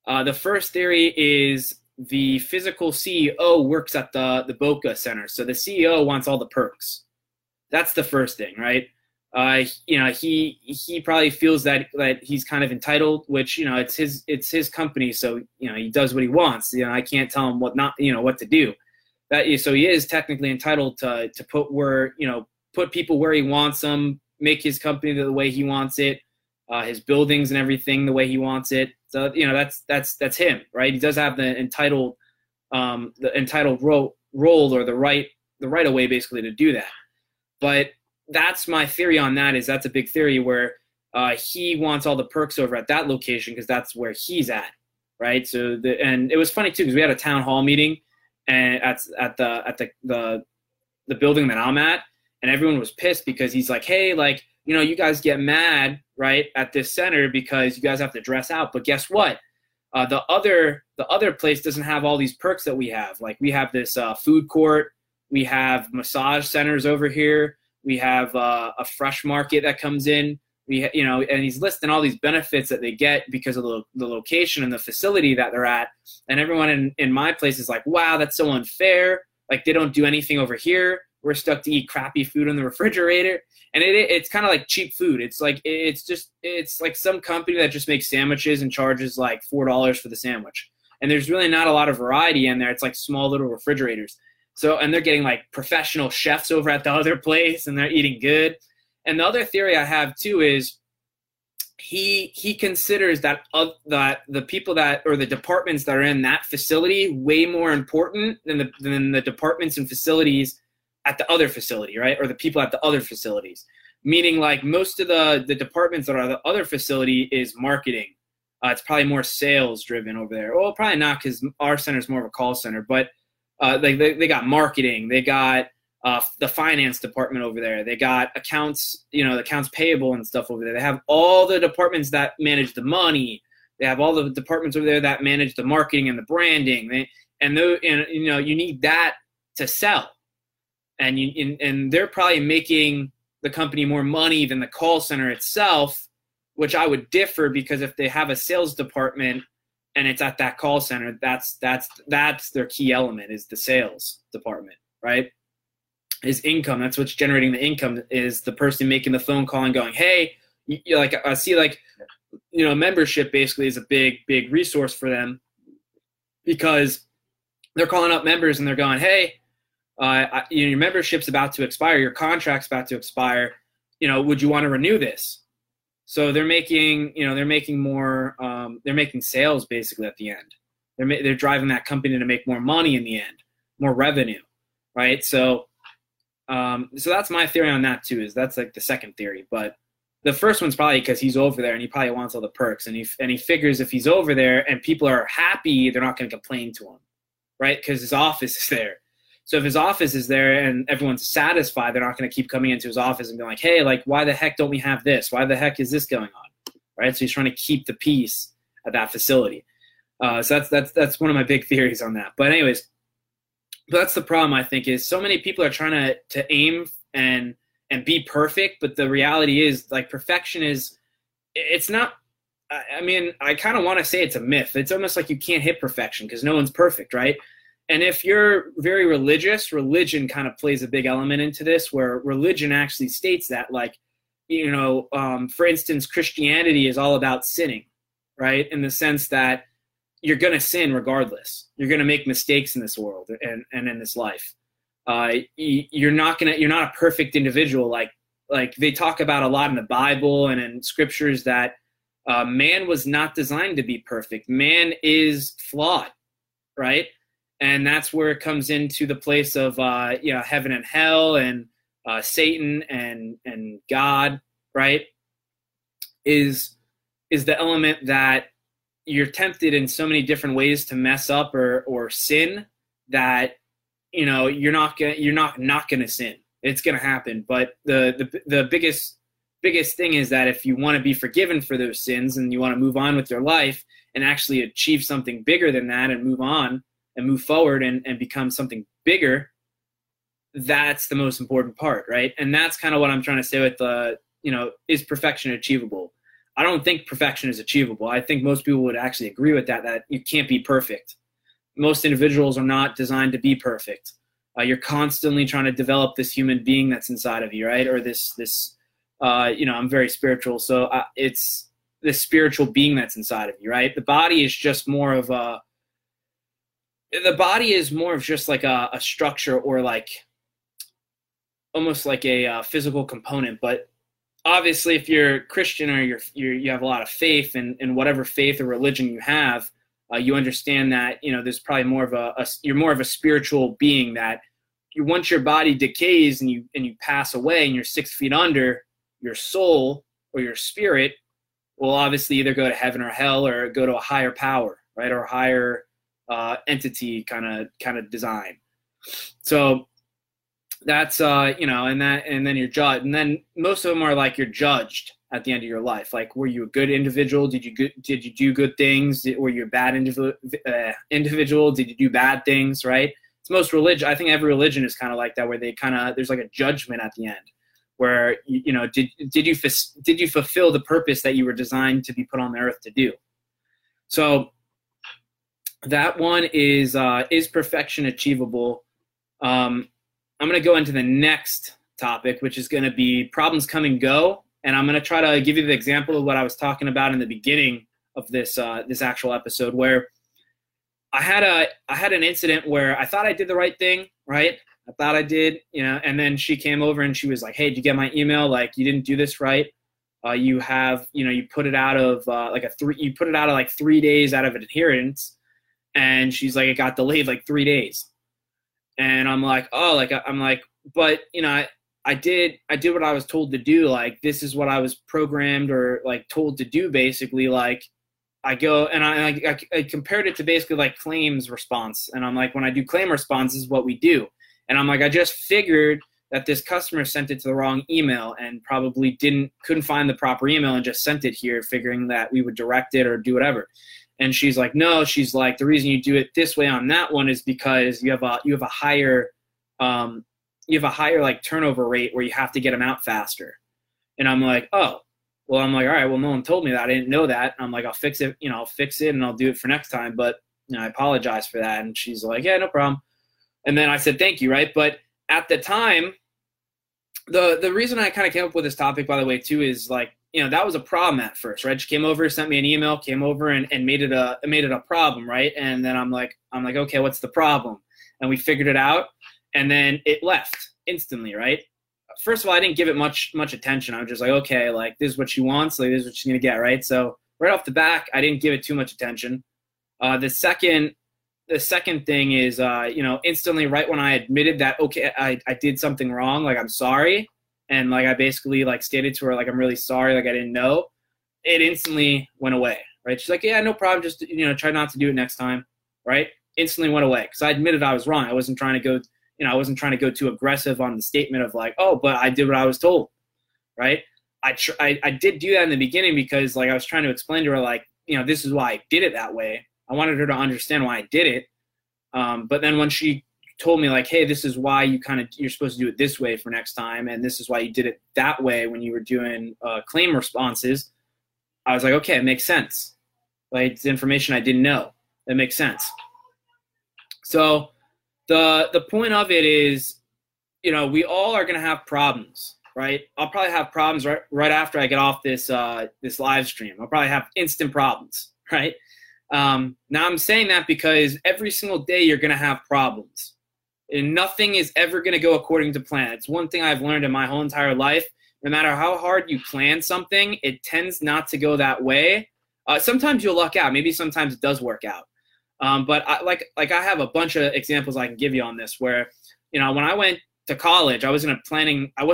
The first theory is the physical CEO works at the Boca Center, so the CEO wants all the perks. That's the first thing, right? He probably feels that he's kind of entitled, which it's his company, so he does what he wants. I can't tell him what not what to do. So he is technically entitled to put where put people where he wants them, make his company the way he wants it. His buildings and everything the way he wants it. So that's him, right? He does have the entitled role or the right of way basically to do that. But that's my theory on that. Is that's a big theory where he wants all the perks over at that location because that's where he's at, right? So and it was funny too because we had a town hall meeting and at the building that I'm at, and everyone was pissed because he's like, "Hey, you guys get mad, right, at this center because you guys have to dress out. But guess what? The other place doesn't have all these perks that we have. Like we have this food court, we have massage centers over here, we have a fresh market that comes in. And he's listing all these benefits that they get because of the location and the facility that they're at. And everyone in my place is like, wow, that's so unfair. Like they don't do anything over here. We're stuck to eat crappy food in the refrigerator. And it's kind of like cheap food. It's like some company that just makes sandwiches and charges like $4 for the sandwich. And there's really not a lot of variety in there. It's like small little refrigerators. So, and they're getting like professional chefs over at the other place and they're eating good. And the other theory I have too is he considers that the people that, or the departments that are in that facility, way more important than the departments and facilities at the other facility, right? Or the people at the other facilities. Meaning like most of the departments that are the other facility is marketing. It's probably more sales driven over there. Well, probably not, because our center is more of a call center, but they got marketing, they got the finance department over there. They got accounts, the accounts payable and stuff over there. They have all the departments that manage the money. They have all the departments over there that manage the marketing and the branding. You need that to sell. And they're probably making the company more money than the call center itself, which I would differ, because if they have a sales department and it's at that call center, that's their key element is the sales department, right? Is income. That's what's generating the income, is the person making the phone call and going, hey, membership basically is a big resource for them, because they're calling up members and they're going, hey, your membership's about to expire, your contract's about to expire, would you want to renew this? So they're making more, they're making sales basically at the end. They're driving that company to make more money in the end, more revenue, right? So that's my theory on that too, is that's like the second theory. But the first one's probably because he's over there and he probably wants all the perks, and he figures if he's over there and people are happy, they're not going to complain to him, right? Because his office is there. So if his office is there and everyone's satisfied, they're not going to keep coming into his office and being like, hey, like, why the heck don't we have this? Why the heck is this going on? Right? So he's trying to keep the peace at that facility. So that's one of my big theories on that. But anyways, that's the problem, I think, is so many people are trying to aim and be perfect, but the reality is, like, perfection is, it's not, I mean, I kind of want to say it's a myth. It's almost like you can't hit perfection because no one's perfect, right? And if you're very religious, religion kind of plays a big element into this, where religion actually states that, like, for instance, Christianity is all about sinning, right? In the sense that you're going to sin regardless. You're going to make mistakes in this world and in this life. You're not a perfect individual. Like they talk about a lot in the Bible and in scriptures that man was not designed to be perfect. Man is flawed, right? And that's where it comes into the place of heaven and hell and Satan and God, right? Is the element that you're tempted in so many different ways to mess up or sin that, you're not going to sin. It's going to happen. But the biggest thing is that if you want to be forgiven for those sins and you want to move on with your life and actually achieve something bigger than that and move on and move forward and become something bigger, that's the most important part. Right. And that's kind of what I'm trying to say with is perfection achievable? I don't think perfection is achievable. I think most people would actually agree with that you can't be perfect. Most individuals are not designed to be perfect. You're constantly trying to develop this human being that's inside of you, right? Or this I'm very spiritual, so it's this spiritual being that's inside of you, right? The body is just more of just like a structure, or like almost like a physical component, but obviously, if you're Christian or you have a lot of faith and whatever faith or religion you have, you understand that there's probably more of you're more of a spiritual being, that once your body decays and you pass away and you're 6 feet under, your soul or your spirit will obviously either go to heaven or hell, or go to a higher power, right, or a higher entity kind of design. So that's and then you're judged, and then most of them are like you're judged at the end of your life? Like, were you a good individual? Did you do good things? Were you a bad individual? Did you do bad things, right? It's most religion. I think every religion is kind of like that, where they kind of, there's like a judgment at the end where, you know, did you fulfill the purpose that you were designed to be put on the earth to do? So that one is perfection achievable? I'm going to go into the next topic, which is going to be problems come and go. And I'm going to try to give you the example of what I was talking about in the beginning of this this actual episode, where I had an incident where I thought I did the right thing, right? I thought I did, you know, and then she came over and she was like, hey, did you get my email? Like, you didn't do this right. You have, you know, you put it out of like 3 days out of adherence. And she's like, it got delayed like 3 days. And I'm like, oh, like, I'm like, but you know, I did what I was told to do. Like, this is what I was programmed or like told to do, basically. Like, I go and I compared it to basically like claims response. And I'm like, when I do claim response, this is what we do. And I'm like, I just figured that this customer sent it to the wrong email and probably couldn't find the proper email and just sent it here, figuring that we would direct it or do whatever. And she's like, no, she's like, the reason you do it this way on that one is because you have a higher, like turnover rate where you have to get them out faster. And I'm like, oh, well, I'm like, all right, well, no one told me that. I didn't know that. And I'm like, I'll fix it and I'll do it for next time. But you know, I apologize for that. And she's like, yeah, no problem. And then I said, thank you. Right. But at the time, the reason I kind of came up with this topic, by the way, too, is like, you know, that was a problem at first, right? She came over, sent me an email, came over and made it a problem. Right. And then I'm like, okay, what's the problem? And we figured it out. And then it left instantly, right? First of all, I didn't give it much attention. I was just like, okay, like this is what she wants, like this is what she's gonna get, right? So right off the bat, I didn't give it too much attention. The second thing is, you know, instantly right when I admitted that, okay, I did something wrong, like I'm sorry, and like I basically like stated to her like I'm really sorry, like I didn't know, it instantly went away, right? She's like, yeah, no problem, just you know, try not to do it next time, right? Instantly went away because I admitted I was wrong. I wasn't trying to go. You know, I wasn't trying to go too aggressive on the statement of like, oh, but I did what I was told, right? I did do that in the beginning because like I was trying to explain to her like, you know, this is why I did it that way. I wanted her to understand why I did it. But then when she told me like, hey, this is why you're supposed to do it this way for next time, and this is why you did it that way when you were doing claim responses, I was like, okay, it makes sense. Like it's information I didn't know. That makes sense. So the point of it is, you know, we all are going to have problems, right? I'll probably have problems right after I get off this live stream. I'll probably have instant problems, right? Now I'm saying that because every single day you're going to have problems. And nothing is ever going to go according to plan. It's one thing I've learned in my whole entire life. No matter how hard you plan something, it tends not to go that way. Sometimes you'll luck out. Maybe sometimes it does work out. But I have a bunch of examples I can give you on this where, you know, when I went to college, I wasn't planning on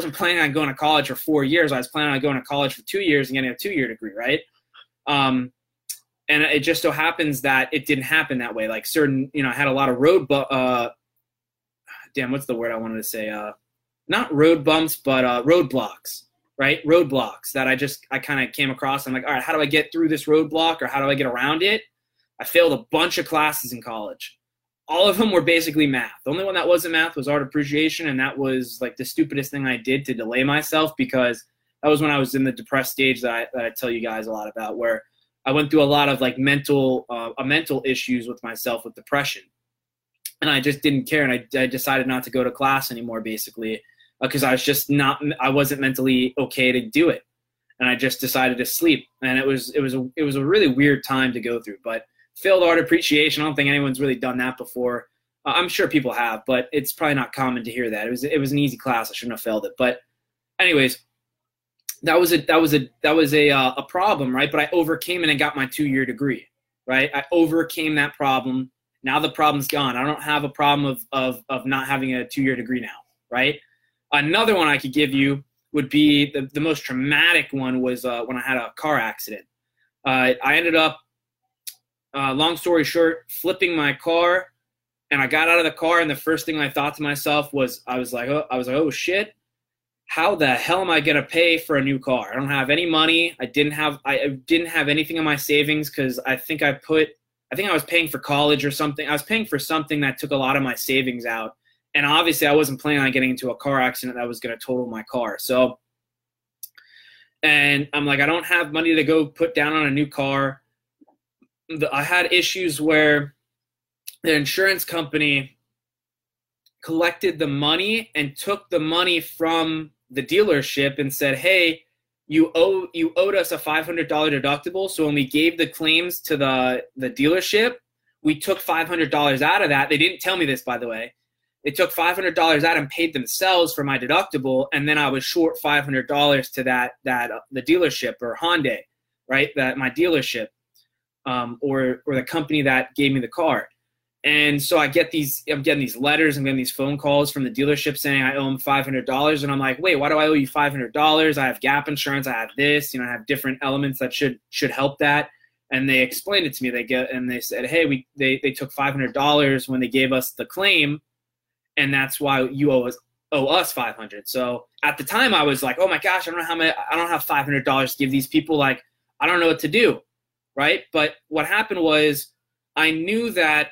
going to college for 4 years. I was planning on going to college for 2 years and getting a 2-year degree, right? And it just so happens that it didn't happen that way. Like certain, you know, I had a lot of roadblocks, right? Roadblocks that I kind of came across. I'm like, all right, how do I get through this roadblock or how do I get around it? I failed a bunch of classes in college. All of them were basically math. The only one that wasn't math was art appreciation, and that was like the stupidest thing I did to delay myself because that was when I was in the depressed stage that I tell you guys a lot about, where I went through a lot of like mental issues with myself with depression, and I just didn't care, and I decided not to go to class anymore basically because I wasn't mentally okay to do it, and I just decided to sleep, and it was a really weird time to go through, but. Failed art appreciation. I don't think anyone's really done that before. I'm sure people have, but it's probably not common to hear that. It was an easy class. I shouldn't have failed it. But anyways, that was a problem, right? But I overcame it and got my 2-year degree, right? I overcame that problem. Now the problem's gone. I don't have a problem of not having a 2-year degree now, right? Another one I could give you would be the most traumatic one was when I had a car accident. I ended up, long story short, flipping my car, and I got out of the car, and the first thing I thought to myself was, I was like, oh shit. how the hell am I going to pay for a new car? I don't have any money. I didn't have anything in my savings because I think I was paying for college or something. I was paying for something that took a lot of my savings out. And obviously I wasn't planning on getting into a car accident that was going to total my car. So, and I'm like, I don't have money to go put down on a new car. I had issues where the insurance company collected the money and took the money from the dealership and said, hey, you owed us a $500 deductible. So when we gave the claims to the dealership, we took $500 out of that. They didn't tell me this, by the way. They took $500 out and paid themselves for my deductible. And then I was short $500 to the dealership or Hyundai, right? My dealership, or the company that gave me the car. And so I'm getting these letters, I'm getting these phone calls from the dealership saying I owe them $500. And I'm like, wait, why do I owe you $500? I have gap insurance. I have this, I have different elements that should help that. And they explained it to me. They said, hey, they took $500 when they gave us the claim. And that's why you owe us $500. So at the time I was like, oh my gosh, I don't have $500 to give these people. Like, I don't know what to do. Right. But what happened was I knew at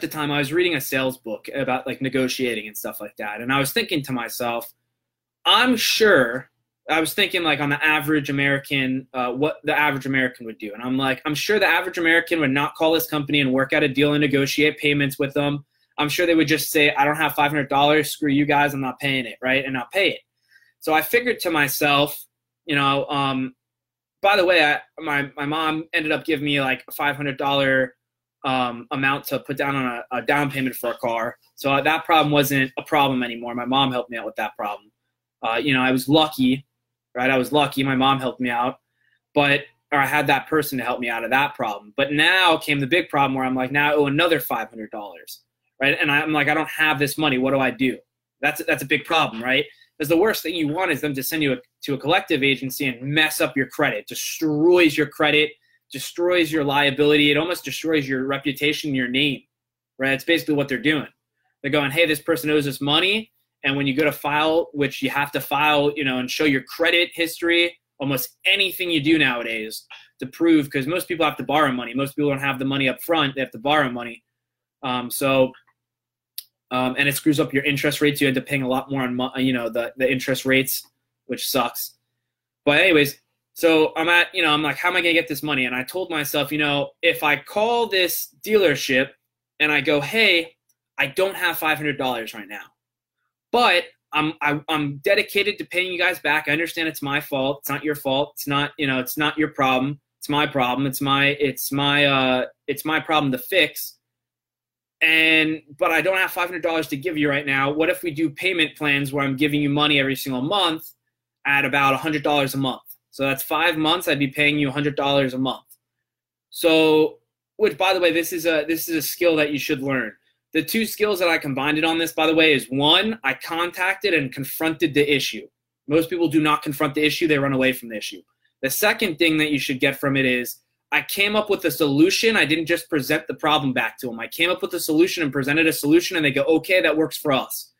the time I was reading a sales book about like negotiating and stuff like that. And I was thinking to myself, on the average American, what the average American would do. And I'm like, I'm sure the average American would not call this company and work out a deal and negotiate payments with them. I'm sure they would just say, I don't have $500. Screw you guys. I'm not paying it. Right. And I'll pay it. So I figured to myself, by the way, my mom ended up giving me like a $500 amount to put down on a down payment for a car. So that problem wasn't a problem anymore. My mom helped me out with that problem. I was lucky, right? I was lucky. My mom helped me out, or I had that person to help me out of that problem. But now came the big problem where I'm like, now I owe another $500, right? And I'm like, I don't have this money. What do I do? That's a big problem, right? Because the worst thing you want is them to send you to a collective agency and mess up your credit, destroys your credit, destroys your liability. It almost destroys your reputation, your name, right? It's basically what they're doing. They're going, hey, this person owes us money. And when you go to file, which you have to file, and show your credit history, almost anything you do nowadays to prove, because most people have to borrow money. Most people don't have the money up front. They have to borrow money. And it screws up your interest rates. You end up paying a lot more on, the interest rates, which sucks. But anyways, so I'm like, how am I going to get this money? And I told myself, if I call this dealership and I go, hey, I don't have $500 right now, but I'm dedicated to paying you guys back. I understand it's my fault. It's not your fault. It's not, it's not your problem. It's my problem. It's my problem to fix. But I don't have $500 to give you right now. What if we do payment plans where I'm giving you money every single month at about $100 a month? So that's 5 months. I'd be paying you $100 a month. So, which by the way, this is a skill that you should learn. The two skills that I combined it on this, by the way, is one, I contacted and confronted the issue. Most people do not confront the issue. They run away from the issue. The second thing that you should get from it is I came up with a solution. I didn't just present the problem back to them. I came up with a solution and presented a solution, and they go, okay, that works for us.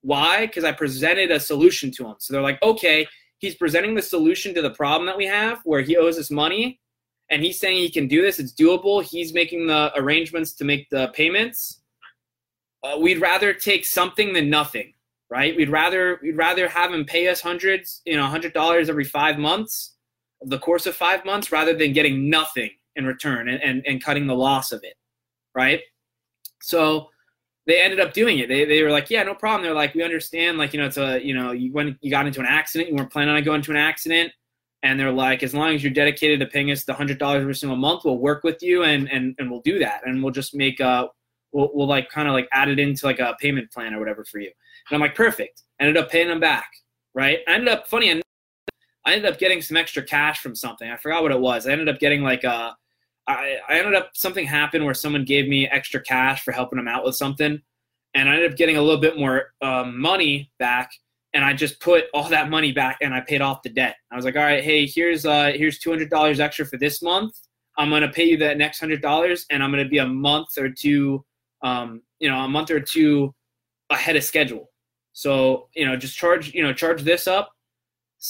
Why? Because I presented a solution to them. So they're like, okay, he's presenting the solution to the problem that we have where he owes us money, and he's saying he can do this. It's doable. He's making the arrangements to make the payments. We'd rather take something than nothing, right? We'd rather have him pay us $100 every 5 months. The course of 5 months rather than getting nothing in return and cutting the loss of it, right? So they ended up doing it. They were like, yeah, no problem. They're like, we understand, like, it's a, you got into an accident, you weren't planning on going into an accident. And they're like, as long as you're dedicated to paying us the $100 every single month, we'll work with you and we'll do that. And we'll just make we'll like kind of like add it into like a payment plan or whatever for you. And I'm like, perfect. Ended up paying them back, right? I ended up getting some extra cash from something. I forgot what it was. I ended up getting like something happened where someone gave me extra cash for helping them out with something. And I ended up getting a little bit more money back. And I just put all that money back and I paid off the debt. I was like, all right, hey, here's $200 extra for this month. I'm going to pay you that next $100 and I'm going to be a month or two ahead of schedule. So, you know, just charge this up.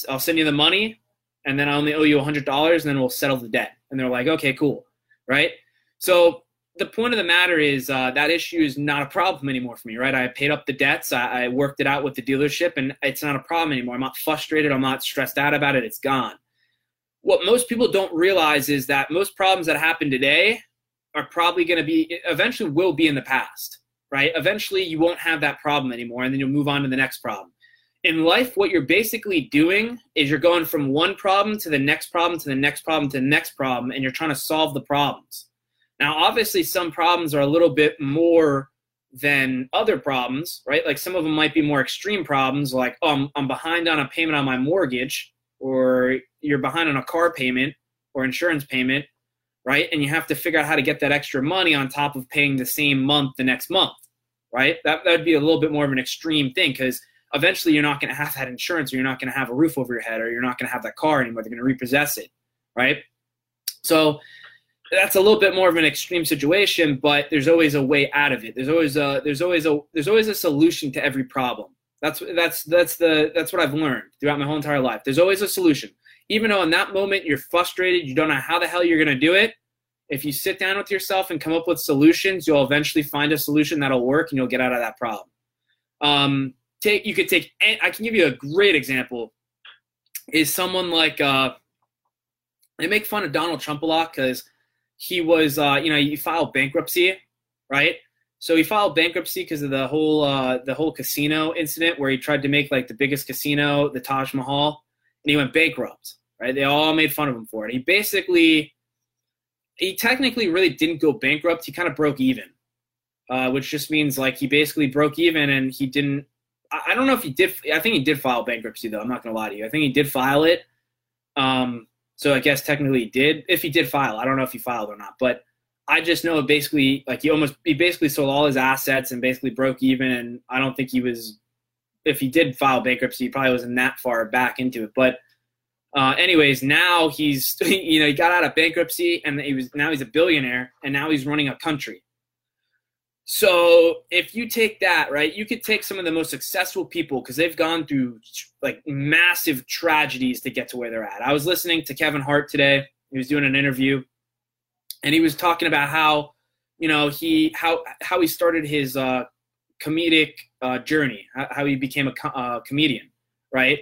I'll send you the money, and then I only owe you $100, and then we'll settle the debt. And they're like, okay, cool, right? So the point of the matter is that issue is not a problem anymore for me, right? I paid up the debts. I worked it out with the dealership, and it's not a problem anymore. I'm not frustrated. I'm not stressed out about it. It's gone. What most people don't realize is that most problems that happen today are probably going to be, eventually will be in the past, right? Eventually you won't have that problem anymore, and then you'll move on to the next problem. In life, what you're basically doing is you're going from one problem to the next problem to the next problem to the next problem, and you're trying to solve the problems. Now, obviously, some problems are a little bit more than other problems, right? Like some of them might be more extreme problems, like, oh, I'm behind on a payment on my mortgage, or you're behind on a car payment or insurance payment, right? And you have to figure out how to get that extra money on top of paying the same month the next month, right? That would be a little bit more of an extreme thing, because eventually you're not going to have that insurance, or you're not going to have a roof over your head, or you're not going to have that car anymore. They're going to repossess it, right? So that's a little bit more of an extreme situation, but there's always a way out of it. There's always a solution to every problem. That's what I've learned throughout my whole entire life. There's always a solution. Even though in that moment you're frustrated, you don't know how the hell you're going to do it, if you sit down with yourself and come up with solutions, you'll eventually find a solution that'll work, and you'll get out of that problem. I can give you a great example, is someone like, they make fun of Donald Trump a lot because he was, he filed bankruptcy, right? So he filed bankruptcy because of the whole casino incident where he tried to make like the biggest casino, the Taj Mahal, and he went bankrupt, right? They all made fun of him for it. He technically really didn't go bankrupt. He kind of broke even, which just means like he basically broke even, and he didn't. I don't know if he did. I think he did file bankruptcy, though. I'm not going to lie to you. I think he did file it. So I guess technically he did. If he did file, I don't know if he filed or not. But I just know basically, like, he basically sold all his assets and basically broke even. And I don't think he was, if he did file bankruptcy, he probably wasn't that far back into it. But anyways, now he's, he got out of bankruptcy, and now he's a billionaire, and now he's running a country. So if you take that, right, you could take some of the most successful people, because they've gone through like massive tragedies to get to where they're at. I was listening to Kevin Hart today. He was doing an interview, and he was talking about how, how he started his comedic journey, how he became a comedian, right?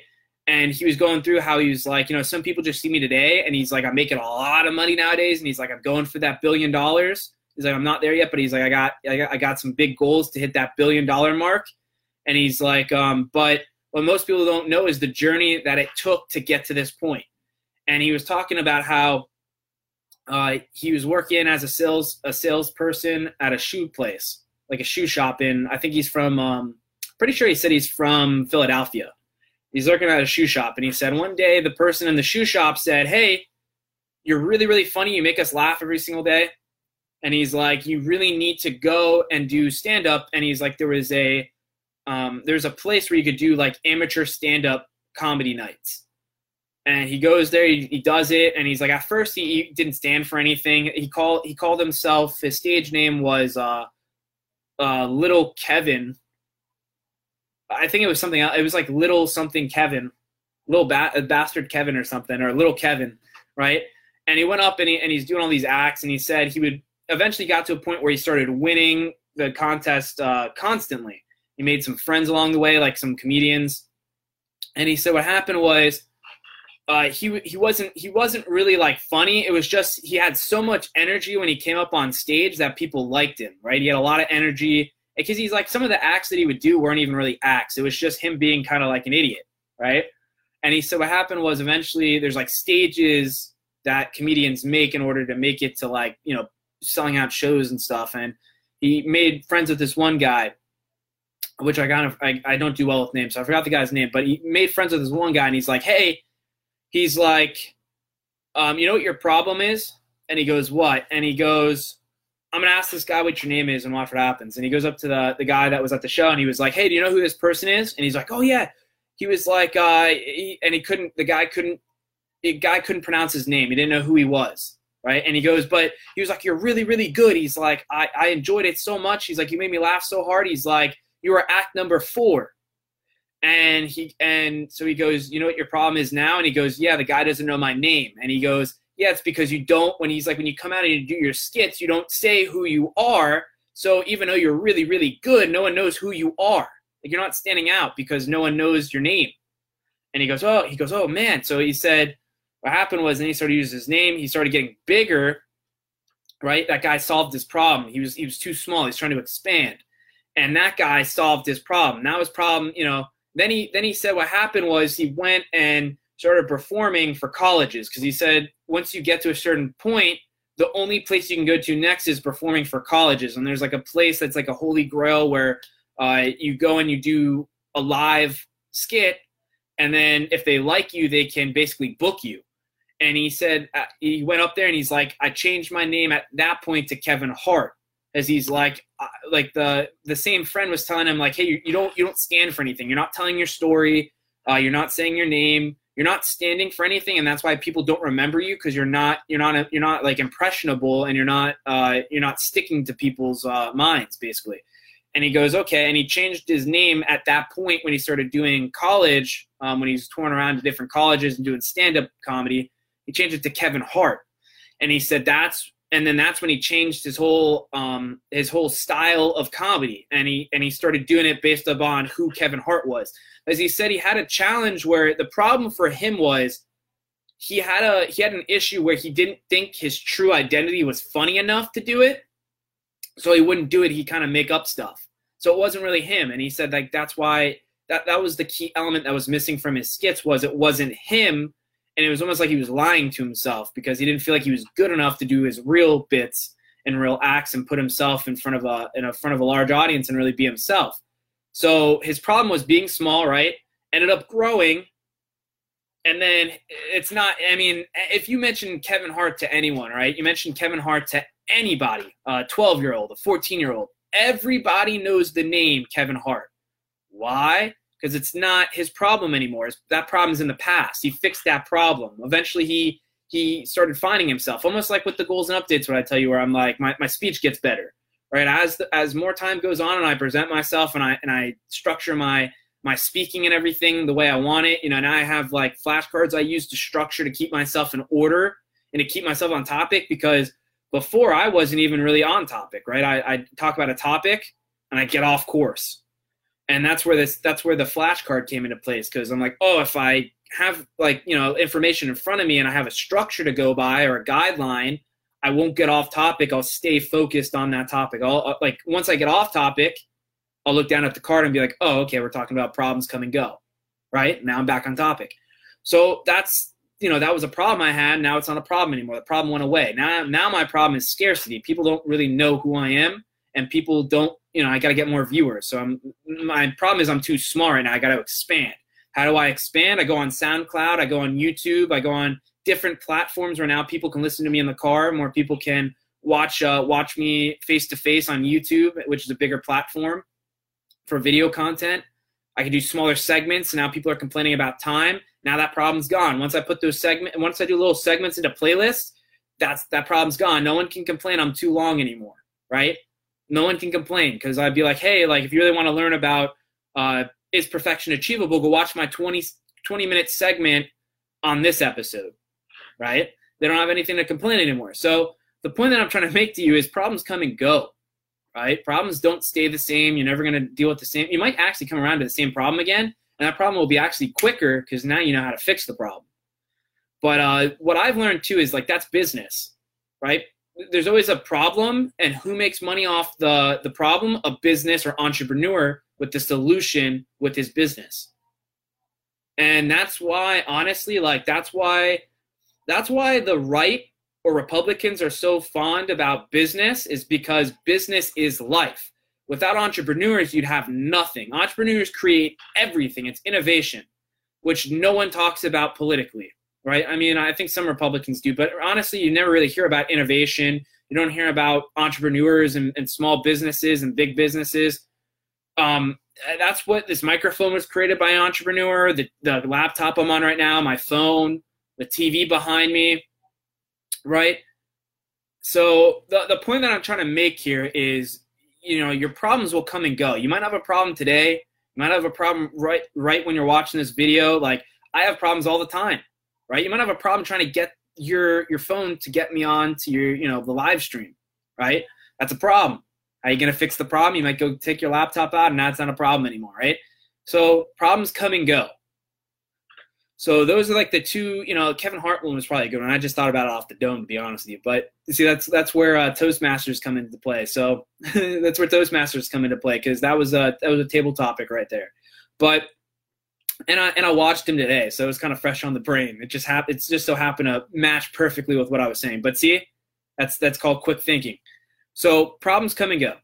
And he was going through how he was like, some people just see me today, and he's like, I'm making a lot of money nowadays, and he's like, I'm going for that $1 billion. He's like, I'm not there yet, but he's like, I got some big goals to hit that $1 billion mark. And he's like, but what most people don't know is the journey that it took to get to this point. And he was talking about how he was working as a salesperson at a shoe place, like a shoe shop in, I think he's from, pretty sure he said he's from Philadelphia. He's working at a shoe shop. And he said, one day the person in the shoe shop said, hey, you're really, really funny. You make us laugh every single day. And he's like, you really need to go and do stand-up. And he's like, there's a place where you could do like amateur stand-up comedy nights. And he goes there, he does it. And he's like, at first he didn't stand for anything. He called himself, his stage name was Little Kevin. I think it was something else. It was like Little something Kevin, Little Bastard Kevin or something, or Little Kevin, right? And he went up and he's doing all these acts. And he said he would, eventually got to a point where he started winning the contest constantly. He made some friends along the way, like some comedians. And he said what happened was he wasn't really like funny. It was just he had so much energy when he came up on stage that people liked him, right? He had a lot of energy because he's like some of the acts that he would do weren't even really acts. It was just him being kind of like an idiot, right? And he said what happened was eventually there's like stages that comedians make in order to make it to like, selling out shows and stuff. And he made friends with this one guy, which I don't do well with names, so I forgot the guy's name, but he made friends with this one guy. And he's like, hey, he's like, you know what your problem is? And he goes, what? And he goes, I'm going to ask this guy what your name is and watch what happens. And he goes up to the guy that was at the show, and he was like, hey, do you know who this person is? And he's like, oh yeah. He was like, the guy couldn't pronounce his name. He didn't know who he was. Right? And he goes, but he was like, you're really, really good. He's like, I enjoyed it so much. He's like, you made me laugh so hard. He's like, you were act number 4. And so he goes, you know what your problem is now? And he goes, yeah, the guy doesn't know my name. And he goes, yeah, it's because you don't, when he's like, when you come out and you do your skits, you don't say who you are. So even though you're really, really good, no one knows who you are. Like, you're not standing out because no one knows your name. And he goes, oh man. So he said, what happened was, and he started using his name. He started getting bigger, right? That guy solved his problem. He was too small. He's trying to expand. And that guy solved his problem. Now his problem, you know, Then he said what happened was he went and started performing for colleges, because he said once you get to a certain point, the only place you can go to next is performing for colleges. And there's like a place that's like a holy grail where you go and you do a live skit, and then if they like you, they can basically book you. And he said he went up there and he's like, I changed my name at that point to Kevin Hart. As he's like the same friend was telling him, like, hey, you don't stand for anything. You're not telling your story. You're not saying your name. You're not standing for anything, and that's why people don't remember you, because you're not like impressionable, and you're not sticking to people's minds basically. And he goes, okay, and he changed his name at that point when he started doing college, when he was touring around to different colleges and doing stand-up comedy. He changed it to Kevin Hart, and he said that's. And then that's when he changed his whole style of comedy, and he started doing it based upon who Kevin Hart was. As he said, he had a challenge where the problem for him was he had an issue where he didn't think his true identity was funny enough to do it, so he wouldn't do it. He kind of make up stuff, so it wasn't really him. And he said, like, that's why that was the key element that was missing from his skits, was it wasn't him. And it was almost like he was lying to himself, because he didn't feel like he was good enough to do his real bits and real acts and put himself in front of a large audience and really be himself. So his problem was being small, right? Ended up growing. And then it's not, I mean, if you mention Kevin Hart to anyone, right? You mention Kevin Hart to anybody, a 12-year-old, a 14-year-old, everybody knows the name Kevin Hart. Why? Because it's not his problem anymore. That problem's in the past. He fixed that problem. Eventually he started finding himself, almost like with the goals and updates, what I tell you, where I'm like, my speech gets better, right? As more time goes on and I present myself and I structure my speaking and everything the way I want it, you know, and I have like flashcards I use to structure to keep myself in order and to keep myself on topic, because before I wasn't even really on topic, right? I talk about a topic and I get off course. And that's where the flashcard came into place, because I'm like, oh, if I have, like, you know, information in front of me and I have a structure to go by or a guideline, I won't get off topic. I'll stay focused on that topic. I'll, like, once I get off topic, I'll look down at the card and be like, oh, okay, we're talking about problems come and go, right? Now I'm back on topic. So that's, you know, that was a problem I had. Now it's not a problem anymore. The problem went away. Now my problem is scarcity. People don't really know who I am, and people don't. You know, I got to get more viewers. So my problem is I'm too small right now. I got to expand. How do I expand? I go on SoundCloud. I go on YouTube. I go on different platforms where now people can listen to me in the car. More people can watch me face-to-face on YouTube, which is a bigger platform for video content. I can do smaller segments. Now people are complaining about time. Now that problem's gone. Once I put those segments, once I do little segments into playlists, that problem's gone. No one can complain I'm too long anymore, right? No one can complain, because I'd be like, hey, like, if you really want to learn about is perfection achievable, go watch my 20-minute segment on this episode, right? They don't have anything to complain anymore. So the point that I'm trying to make to you is problems come and go, right? Problems don't stay the same. You're never going to deal with the same. You might actually come around to the same problem again, and that problem will be actually quicker, because now you know how to fix the problem. But what I've learned too is, like, that's business, right? There's always a problem, and who makes money off the problem? A business or entrepreneur with the solution with his business. And that's why, honestly, like, that's why the right or Republicans are so fond about business, is because business is life. Without entrepreneurs, you'd have nothing. Entrepreneurs create everything. It's innovation, which no one talks about politically. Right? I mean, I think some Republicans do, but honestly, you never really hear about innovation. You don't hear about entrepreneurs and small businesses and big businesses. That's what this microphone was created by an entrepreneur, the laptop I'm on right now, my phone, the TV behind me, right? So the point that I'm trying to make here is, you know, your problems will come and go. You might have a problem today. You might have a problem right when you're watching this video. Like, I have problems all the time, right? You might have a problem trying to get your phone to get me on to your, the live stream, right? That's a problem. Are you going to fix the problem? You might go take your laptop out and now it's not a problem anymore, right? So problems come and go. So those are like the two, Kevin Hart one was probably a good one. I just thought about it off the dome, to be honest with you. But see, that's where Toastmasters come into play. So that's where Toastmasters come into play, because that was a table topic right there. But and I watched him today, so it was kind of fresh on the brain. It just happened. It's just so happened to match perfectly with what I was saying. But see, that's called quick thinking. So problems come and go.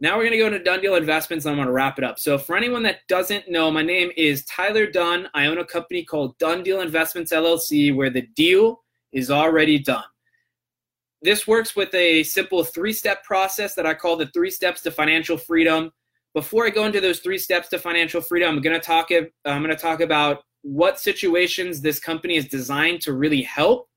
Now we're going to go into Dunn Deal Investments, and I'm going to wrap it up. So for anyone that doesn't know, my name is Tyler Dunn. I own a company called Dunn Deal Investments LLC, where the deal is already done. This works with a simple three-step process that I call the 3 steps to financial freedom. Before I go into those 3 steps to financial freedom, I'm going to talk about what situations this company is designed to really help,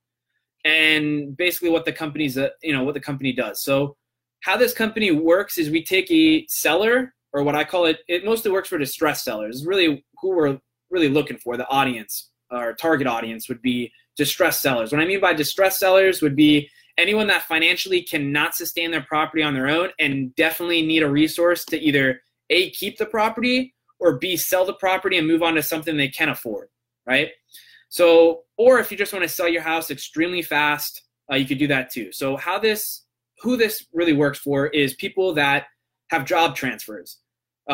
and basically what the company's what the company does. So how this company works is we take a seller, or what I call it, it mostly works for distressed sellers. It's really who we're really looking for. The audience, our target audience, would be distressed sellers. What I mean by distressed sellers would be anyone that financially cannot sustain their property on their own and definitely need a resource to either A, keep the property, or B, sell the property and move on to something they can afford, right? So, or if you just want to sell your house extremely fast, you could do that too. So who this really works for is people that have job transfers.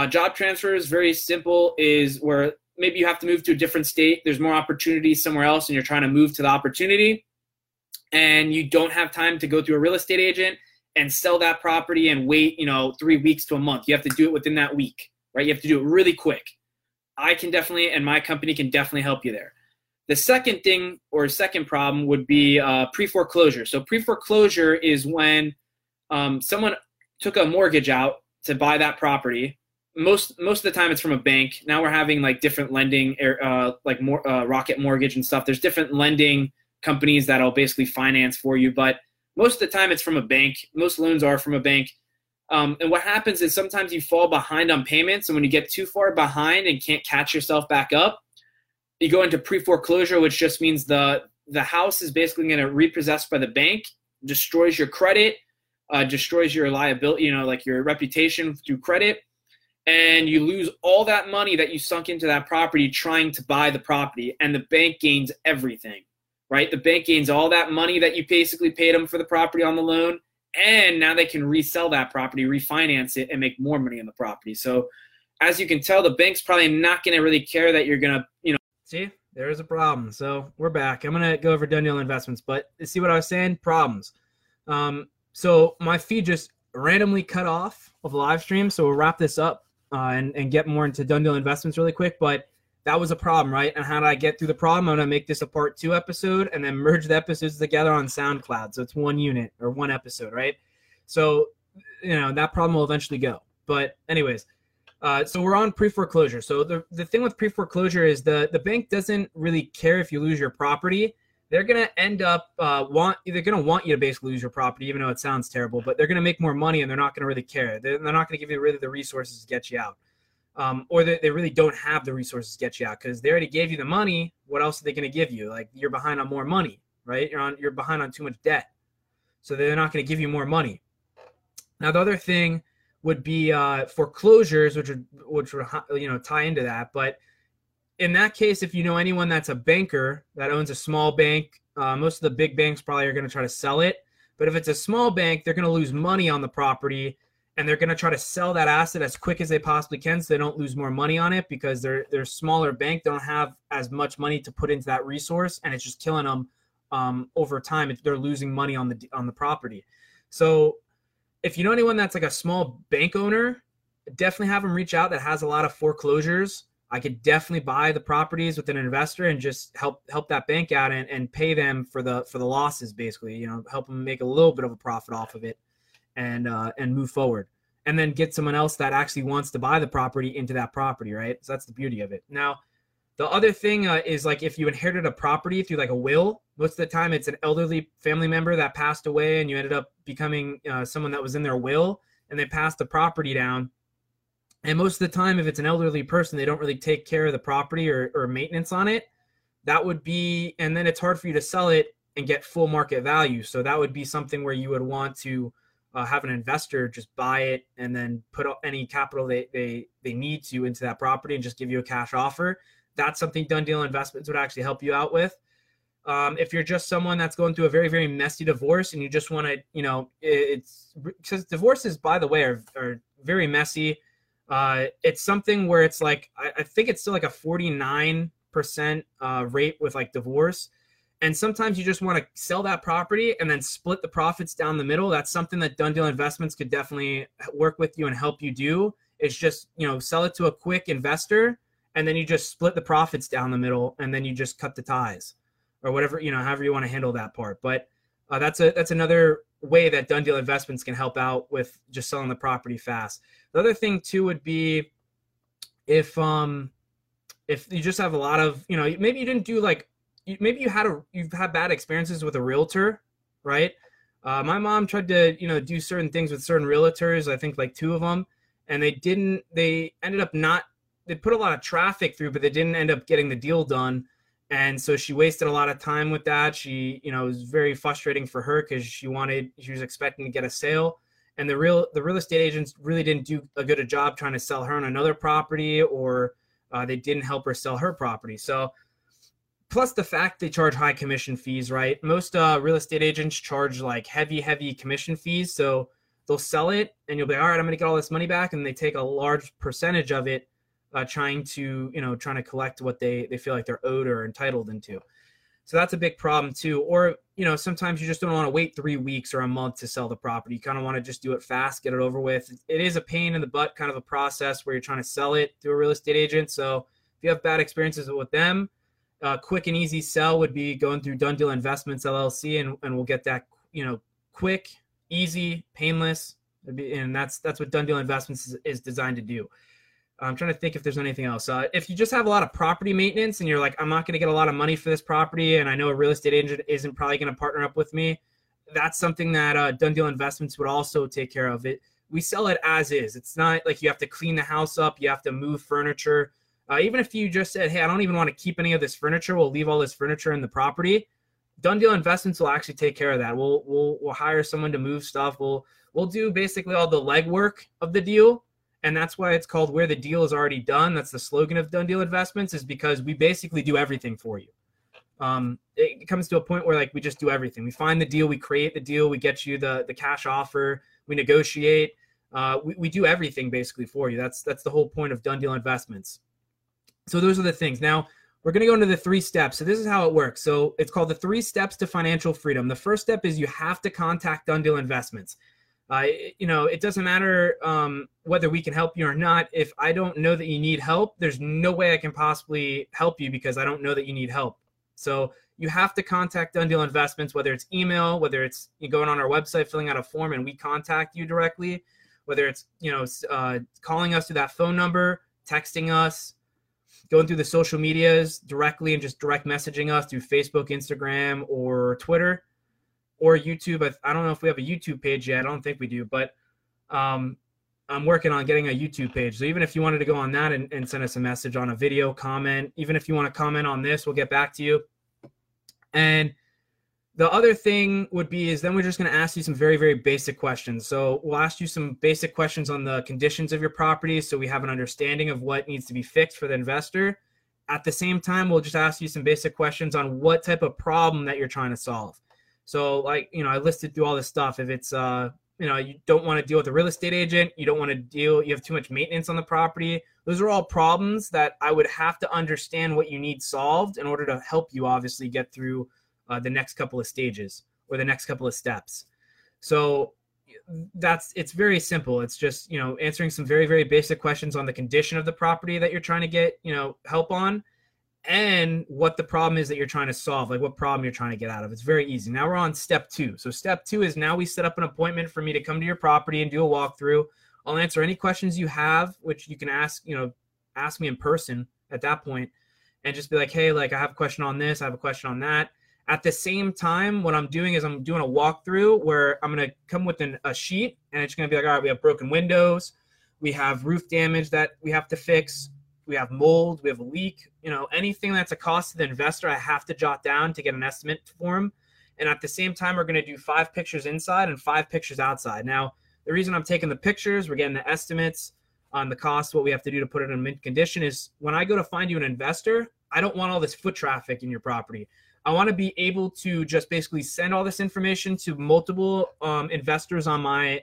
Job transfers, very simple, is where maybe you have to move to a different state. There's more opportunities somewhere else and you're trying to move to the opportunity and you don't have time to go through a real estate agent and sell that property and wait, 3 weeks to a month. You have to do it within that week, right? You have to do it really quick. I can definitely, and my company can definitely help you there. The second thing or second problem would be pre-foreclosure. So pre-foreclosure is when someone took a mortgage out to buy that property. Most of the time it's from a bank. Now we're having like different lending, like more Rocket Mortgage and stuff. There's different lending companies that'll basically finance for you. But most of the time it's from a bank. Most loans are from a bank. And what happens is sometimes you fall behind on payments. And when you get too far behind and can't catch yourself back up, you go into pre-foreclosure, which just means the house is basically going to repossess by the bank, destroys your credit, destroys your liability, like your reputation through credit, and you lose all that money that you sunk into that property trying to buy the property, and the bank gains everything, right? The bank gains all that money that you basically paid them for the property on the loan, and now they can resell that property, refinance it, and make more money on the property. So as you can tell, the bank's probably not going to really care that you're going to, See, there is a problem. So we're back. I'm going to go over Dunn Deal Investments, but see what I was saying? Problems. So my feed just randomly cut off of the live stream. So we'll wrap this up and get more into Dunn Deal Investments really quick. But that was a problem, right? And how do I get through the problem? I'm going to make this a part 2 episode and then merge the episodes together on SoundCloud. So it's one unit or one episode, right? So, that problem will eventually go. But anyways. So we're on pre-foreclosure. So the thing with pre-foreclosure is the bank doesn't really care if you lose your property. They're going to end up they're going to want you to basically lose your property, even though it sounds terrible, but they're going to make more money and they're not going to really care. They're not going to give you really the resources to get you out. Or they really don't have the resources to get you out because they already gave you the money. What else are they going to give you? Like you're behind on more money, right? You're behind on too much debt. So they're not going to give you more money. Now, the other thing would be foreclosures, which would tie into that. But in that case, if you know anyone that's a banker that owns a small bank, most of the big banks probably are going to try to sell it. But if it's a small bank, they're going to lose money on the property, and they're going to try to sell that asset as quick as they possibly can so they don't lose more money on it because their smaller bank don't have as much money to put into that resource, and it's just killing them over time if they're losing money on the property. So if you know anyone that's like a small bank owner, definitely have them reach out that has a lot of foreclosures. I could definitely buy the properties with an investor and just help that bank out and pay them for the losses, basically, help them make a little bit of a profit off of it and move forward, and then get someone else that actually wants to buy the property into that property. Right. So that's the beauty of it. Now, the other thing is like if you inherited a property through like a will, most of the time it's an elderly family member that passed away and you ended up becoming someone that was in their will and they passed the property down. And most of the time, if it's an elderly person, they don't really take care of the property or maintenance on it. That would be, and then it's hard for you to sell it and get full market value. So that would be something where you would want to have an investor just buy it and then put any capital they need to into that property and just give you a cash offer. That's something Dunn Deal Investments would actually help you out with. If you're just someone that's going through a very, very messy divorce and you just want to, you know, it's because divorces, by the way, are very messy. It's something where it's like, I think it's still like a 49% rate with like divorce. And sometimes you just want to sell that property and then split the profits down the middle. That's something that Dunn Deal Investments could definitely work with you and help you do. It's just, you know, sell it to a quick investor and then you just split the profits down the middle and then you just cut the ties or whatever, you know, however you want to handle that part. But that's another way that Dunn Deal Investments can help out with just selling the property fast. The other thing too would be if you just have a lot of, you know, maybe you didn't do like, maybe you've had bad experiences with a realtor, right? My mom tried to, you know, do certain things with certain realtors, I think like 2 of them, and they put a lot of traffic through, but they didn't end up getting the deal done. And so she wasted a lot of time with that. She, you know, it was very frustrating for her because she was expecting to get a sale. And the real estate agents really didn't do a good a job trying to sell her on another property, or they didn't help her sell her property. So plus the fact they charge high commission fees, right? Most real estate agents charge like heavy, heavy commission fees. So they'll sell it and you'll be like, all right, I'm going to get all this money back. And they take a large percentage of it, trying to collect what they feel like they're owed or entitled into. So that's a big problem too. Or, you know, sometimes you just don't want to wait 3 weeks or a month to sell the property. You kind of want to just do it fast, get it over with. It is a pain in the butt kind of a process where you're trying to sell it through a real estate agent. So if you have bad experiences with them, quick and easy sell would be going through Dunn Deal Investments LLC, and we'll get that, you know, quick, easy, painless. And that's what Dunn Deal Investments is designed to do. I'm trying to think if there's anything else. If you just have a lot of property maintenance and you're like, I'm not going to get a lot of money for this property, and I know a real estate agent isn't probably going to partner up with me, that's something that Dunn Deal Investments would also take care of. We sell it as is. It's not like you have to clean the house up. You have to move furniture. Even if you just said, hey, I don't even want to keep any of this furniture, we'll leave all this furniture in the property, Dunn Deal Investments will actually take care of that. We'll hire someone to move stuff. We'll do basically all the legwork of the deal. And that's why it's called Where the Deal Is Already Done. That's the slogan of Dunn Deal Investments, is because we basically do everything for you. It comes to a point where like we just do everything. We find the deal, we create the deal, we get you the cash offer, we negotiate. We do everything basically for you. That's the whole point of Dunn Deal Investments. So those are the things. Now we're going to go into the 3 steps. So this is how it works. So it's called the 3 steps to financial freedom. The first step is you have to contact Dunn Deal Investments. You know, it doesn't matter whether we can help you or not. If I don't know that you need help, there's no way I can possibly help you because I don't know that you need help. So you have to contact Dunn Deal Investments, whether it's email, whether it's you going on our website, filling out a form and we contact you directly, whether it's, you know, calling us through that phone number, texting us, going through the social medias directly and just direct messaging us through Facebook, Instagram, or Twitter, or YouTube. I don't know if we have a YouTube page yet. I don't think we do, but I'm working on getting a YouTube page. So even if you wanted to go on that and send us a message on a video comment, even if you want to comment on this, we'll get back to you. And the other thing would be is then we're just going to ask you some very, very basic questions. So we'll ask you some basic questions on the conditions of your property, so we have an understanding of what needs to be fixed for the investor. At the same time, we'll just ask you some basic questions on what type of problem that you're trying to solve. So like, you know, I listed through all this stuff. If it's, you know, you don't want to deal with a real estate agent, you have too much maintenance on the property. Those are all problems that I would have to understand what you need solved in order to help you obviously get through the next couple of stages or the next couple of steps. So it's very simple. It's just, you know, answering some very, very basic questions on the condition of the property that you're trying to get, you know, help on, and what the problem is that you're trying to solve, like what problem you're trying to get out of. It's very easy. Now we're on step 2. So step 2 is now we set up an appointment for me to come to your property and do a walkthrough. I'll answer any questions you have, which you can ask me in person at that point, and just be like, hey, like I have a question on this, I have a question on that. At the same time, what I'm doing is I'm doing a walkthrough where I'm going to come with a sheet, and it's going to be like, all right, we have broken windows. We have roof damage that we have to fix. We have mold, we have a leak, you know, anything that's a cost to the investor, I have to jot down to get an estimate form. And at the same time, we're going to do 5 pictures inside and 5 pictures outside. Now, the reason I'm taking the pictures, we're getting the estimates on the cost, what we have to do to put it in mint condition, is when I go to find you an investor, I don't want all this foot traffic in your property. I want to be able to just basically send all this information to multiple investors on my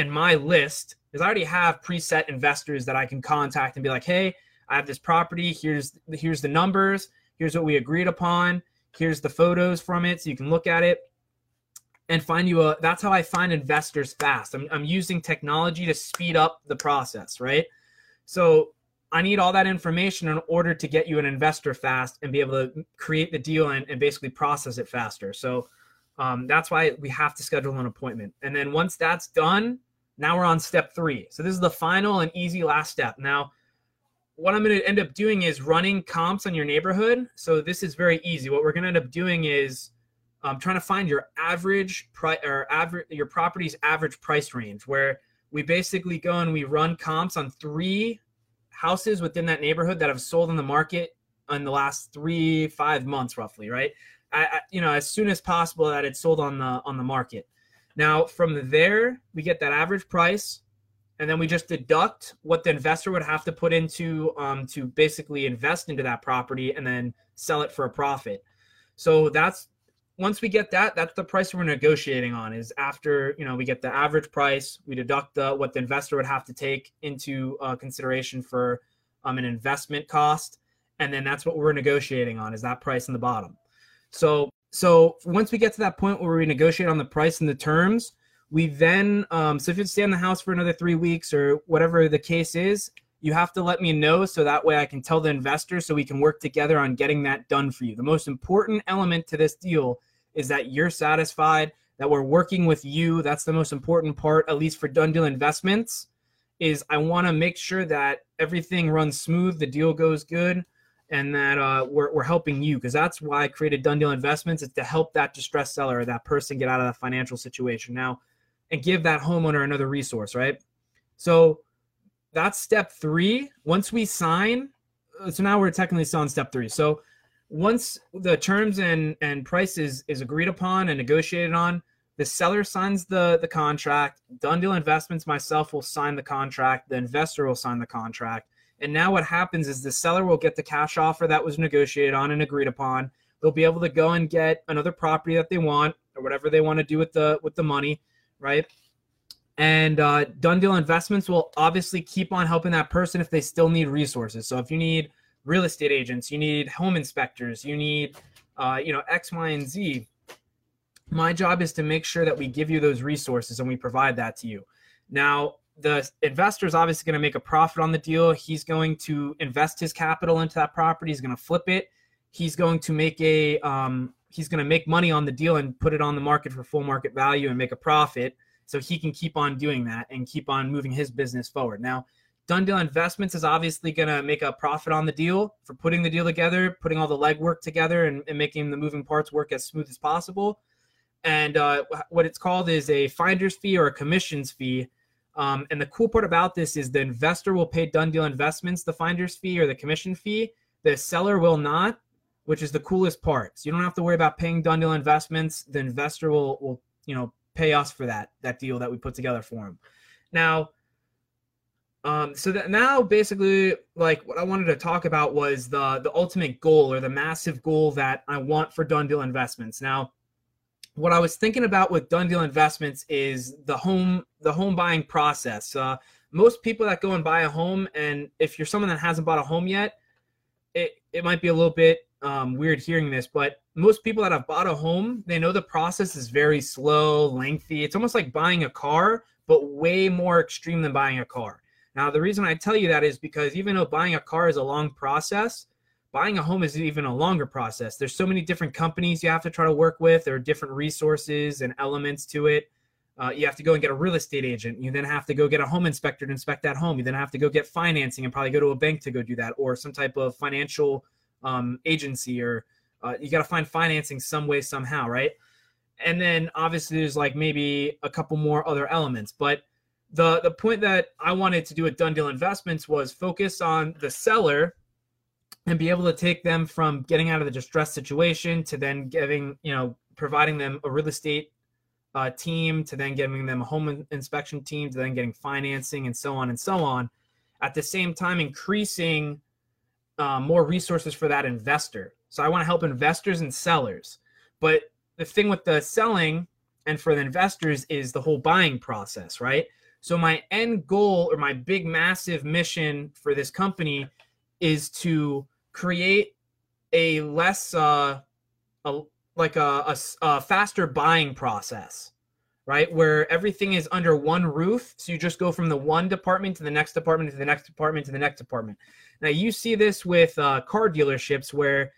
list, because I already have preset investors that I can contact and be like, hey, I have this property. Here's the numbers. Here's what we agreed upon. Here's the photos from it, so you can look at it and find you a. That's how I find investors fast. I'm using technology to speed up the process, right? So I need all that information in order to get you an investor fast and be able to create the deal and basically process it faster. So that's why we have to schedule an appointment. And then once that's done, now we're on step 3. So this is the final and easy last step. Now, what I'm going to end up doing is running comps on your neighborhood. So this is very easy. What we're going to end up doing is trying to find your average price or your property's average price range, where we basically go and we run comps on 3 houses within that neighborhood that have sold on the market in the last 3-5 months, roughly, right? I you know, as soon as possible that it's sold on the market. Now, from there, we get that average price, and then we just deduct what the investor would have to put into to basically invest into that property and then sell it for a profit. So that's, once we get that, that's the price we're negotiating on, is after, you know, we get the average price, we deduct what the investor would have to take into consideration for an investment cost. And then that's what we're negotiating on, is that price in the bottom. So once we get to that point where we negotiate on the price and the terms, we then, so if you stay in the house for another 3 weeks or whatever the case is, you have to let me know so that way I can tell the investor so we can work together on getting that done for you. The most important element to this deal is that you're satisfied, that we're working with you. That's the most important part, at least for Dunn Deal Investments, is I want to make sure that everything runs smooth, the deal goes good, and that we're helping you, because that's why I created Dunn Deal Investments, is to help that distressed seller or that person get out of that financial situation now and give that homeowner another resource, right? So that's step 3. Once we sign, so now we're technically still on step 3. So once the terms and prices is agreed upon and negotiated on, the seller signs the contract. Dunn Deal Investments, myself, will sign the contract. The investor will sign the contract. And now what happens is the seller will get the cash offer that was negotiated on and agreed upon. They'll be able to go and get another property that they want, or whatever they want to do with the money, right? And Dunn Deal Investments will obviously keep on helping that person if they still need resources. So if you need real estate agents, you need home inspectors, you need X, Y, and Z, my job is to make sure that we give you those resources and we provide that to you. Now, the investor is obviously going to make a profit on the deal. He's going to invest his capital into that property. He's going to flip it. He's going to make make money on the deal and put it on the market for full market value and make a profit, so he can keep on doing that and keep on moving his business forward. Now, Dunn Deal Investments is obviously going to make a profit on the deal for putting the deal together, putting all the legwork together, and making the moving parts work as smooth as possible. And what it's called is a finder's fee or a commissions fee. And the cool part about this is the investor will pay Dunn Deal Investments the finder's fee or the commission fee. The seller will not, which is the coolest part. So you don't have to worry about paying Dunn Deal Investments. The investor will pay us for that deal that we put together for him. Now, basically, like, what I wanted to talk about was the ultimate goal, or the massive goal that I want for Dunn Deal Investments. Now, what I was thinking about with Dunn Deal Investments is the home buying process. Most people that go and buy a home, and if you're someone that hasn't bought a home yet, it might be a little bit weird hearing this, but most people that have bought a home, they know the process is very slow, lengthy. It's almost like buying a car, but way more extreme than buying a car. Now, the reason I tell you that is because even though buying a car is a long process, buying a home is even a longer process. There's so many different companies you have to try to work with. There are different resources and elements to it. You have to go and get a real estate agent. You then have to go get a home inspector to inspect that home. You then have to go get financing and probably go to a bank to go do that, or some type of financial agency, or you got to find financing some way, somehow, right? And then obviously there's like maybe a couple more other elements, but the point that I wanted to do with Dunn Deal Investments was focus on the seller and be able to take them from getting out of the distressed situation to then giving, you know, providing them a real estate team, to then giving them a home inspection team, to then getting financing and so on and so on. At the same time, increasing more resources for that investor. So I want to help investors and sellers. But the thing with the selling and for the investors is the whole buying process, right? So my end goal or my big massive mission for this company is to create a less, like a faster buying process, right? Where everything is under one roof. So you just go from the one department to the next department, to the next department, to the next department. Now you see this with car dealerships where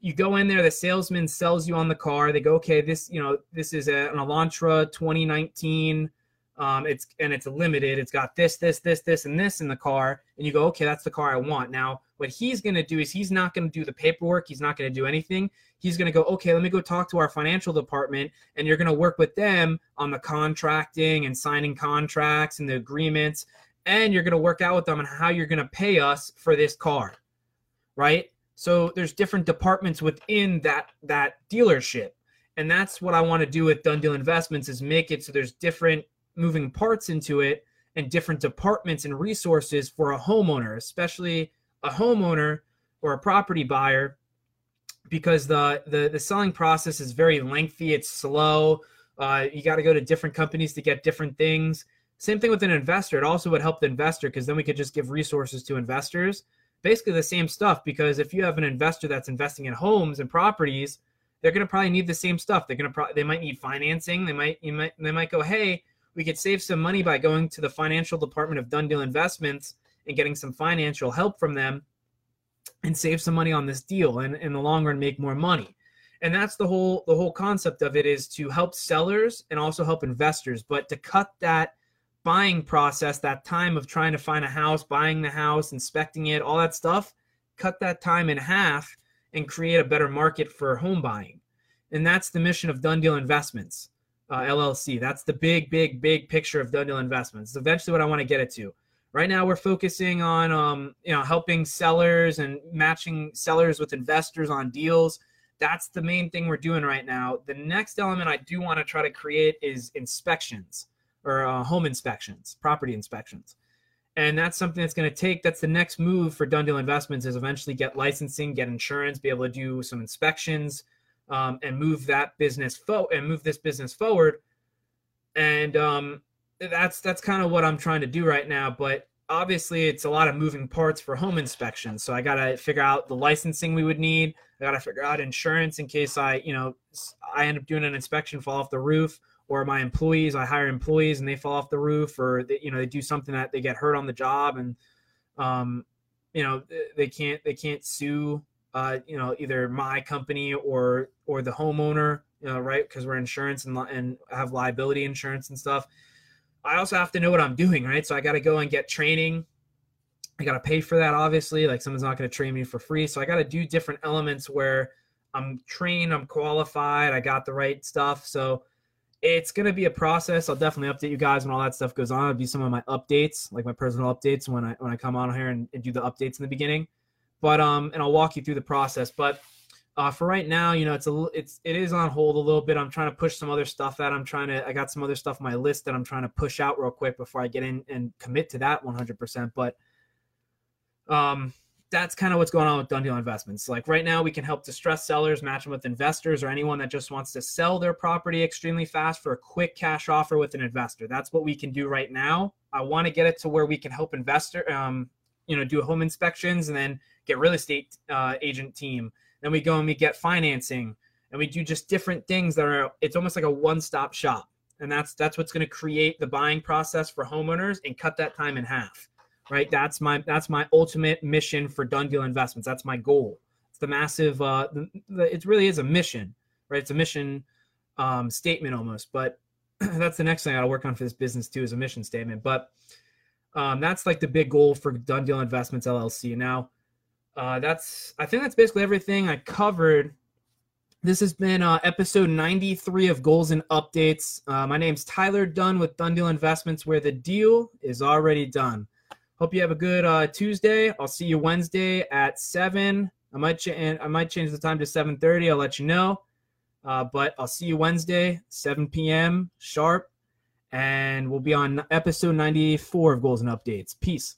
you go in there, the salesman sells you on the car. They go, okay, this, you know, this is an Elantra 2019. It's limited. It's got this, this, this, this, and this in the car. And you go, okay, that's the car I want. Now, what he's going to do is he's not going to do the paperwork. He's not going to do anything. He's going to go, okay, let me go talk to our financial department. And you're going to work with them on the contracting and signing contracts and the agreements. And you're going to work out with them on how you're going to pay us for this car, right? So there's different departments within that dealership. And that's what I want to do with Dunn Deal Investments, is make it so there's different moving parts into it and different departments and resources for a homeowner, especially a homeowner or a property buyer, because the selling process is very lengthy. It's slow. You got to go to different companies to get different things. Same thing with an investor. It also would help the investor, because then we could just give resources to investors. Basically the same stuff, because if you have an investor that's investing in homes and properties, they're going to probably need the same stuff. They're going to they might need financing. They might go, hey, we could save some money by going to the financial department of Dunn Deal Investments and getting some financial help from them and save some money on this deal, and in the long run make more money. And that's the whole concept of it, is to help sellers and also help investors, but to cut that buying process, that time of trying to find a house, buying the house, inspecting it, all that stuff, cut that time in half and create a better market for home buying. And that's the mission of Dunn Deal Investments LLC. That's the big, big, big picture of Dunn Deal Investments. It's eventually what I want to get it to. Right now we're focusing on helping sellers and matching sellers with investors on deals. That's the main thing we're doing right now. The next element I do want to try to create is inspections, or home inspections, property inspections. And that's something that's going to take, that's the next move for Dunn Deal Investments, is eventually get licensing, get insurance, be able to do some inspections, and move that business forward. And that's kind of what I'm trying to do right now. But obviously it's a lot of moving parts for home inspections. So I got to figure out the licensing we would need. I got to figure out insurance in case I end up doing an inspection, fall off the roof, or my employees, I hire employees and they fall off the roof, or they do something that they get hurt on the job, and they can't sue either my company or the homeowner, right? Because we're insurance and have liability insurance and stuff. I also have to know what I'm doing, right? So I got to go and get training. I got to pay for that, obviously. Like, someone's not going to train me for free. So I got to do different elements where I'm trained, I'm qualified, I got the right stuff. So it's going to be a process. I'll definitely update you guys when all that stuff goes on. It'll be some of my updates, like my personal updates, when I come on here and do the updates in the beginning. But and I'll walk you through the process. But for right now, it is on hold a little bit. I'm trying to push some other stuff that I got some other stuff on my list that I'm trying to push out real quick before I get in and commit to that 100%. But that's kind of what's going on with Dunn Deal Investments. Like, right now we can help distressed sellers, match them with investors, or anyone that just wants to sell their property extremely fast for a quick cash offer with an investor. That's what we can do right now. I want to get it to where we can help investor, do home inspections, and then get real estate agent team. Then we go and we get financing, and we do just different things that are, it's almost like a one-stop shop. And that's what's going to create the buying process for homeowners and cut that time in half. Right. That's my ultimate mission for Dunn Deal Investments. That's my goal. It's the massive, it really is a mission, right? It's a mission statement almost, but that's the next thing I'll work on for this business too, is a mission statement. But that's like the big goal for Dunn Deal Investments LLC. Now I think that's basically everything I covered This has been episode 93 of Goals and Updates. My name's Tyler Dunn with Dunn Deal Investments, where the deal is already done. Hope you have a good Tuesday. I'll see you Wednesday at 7. I might change the time to 7:30. I'll let you know. But I'll see you Wednesday, 7 p.m. sharp, and we'll be on episode 94 of Goals and Updates. Peace.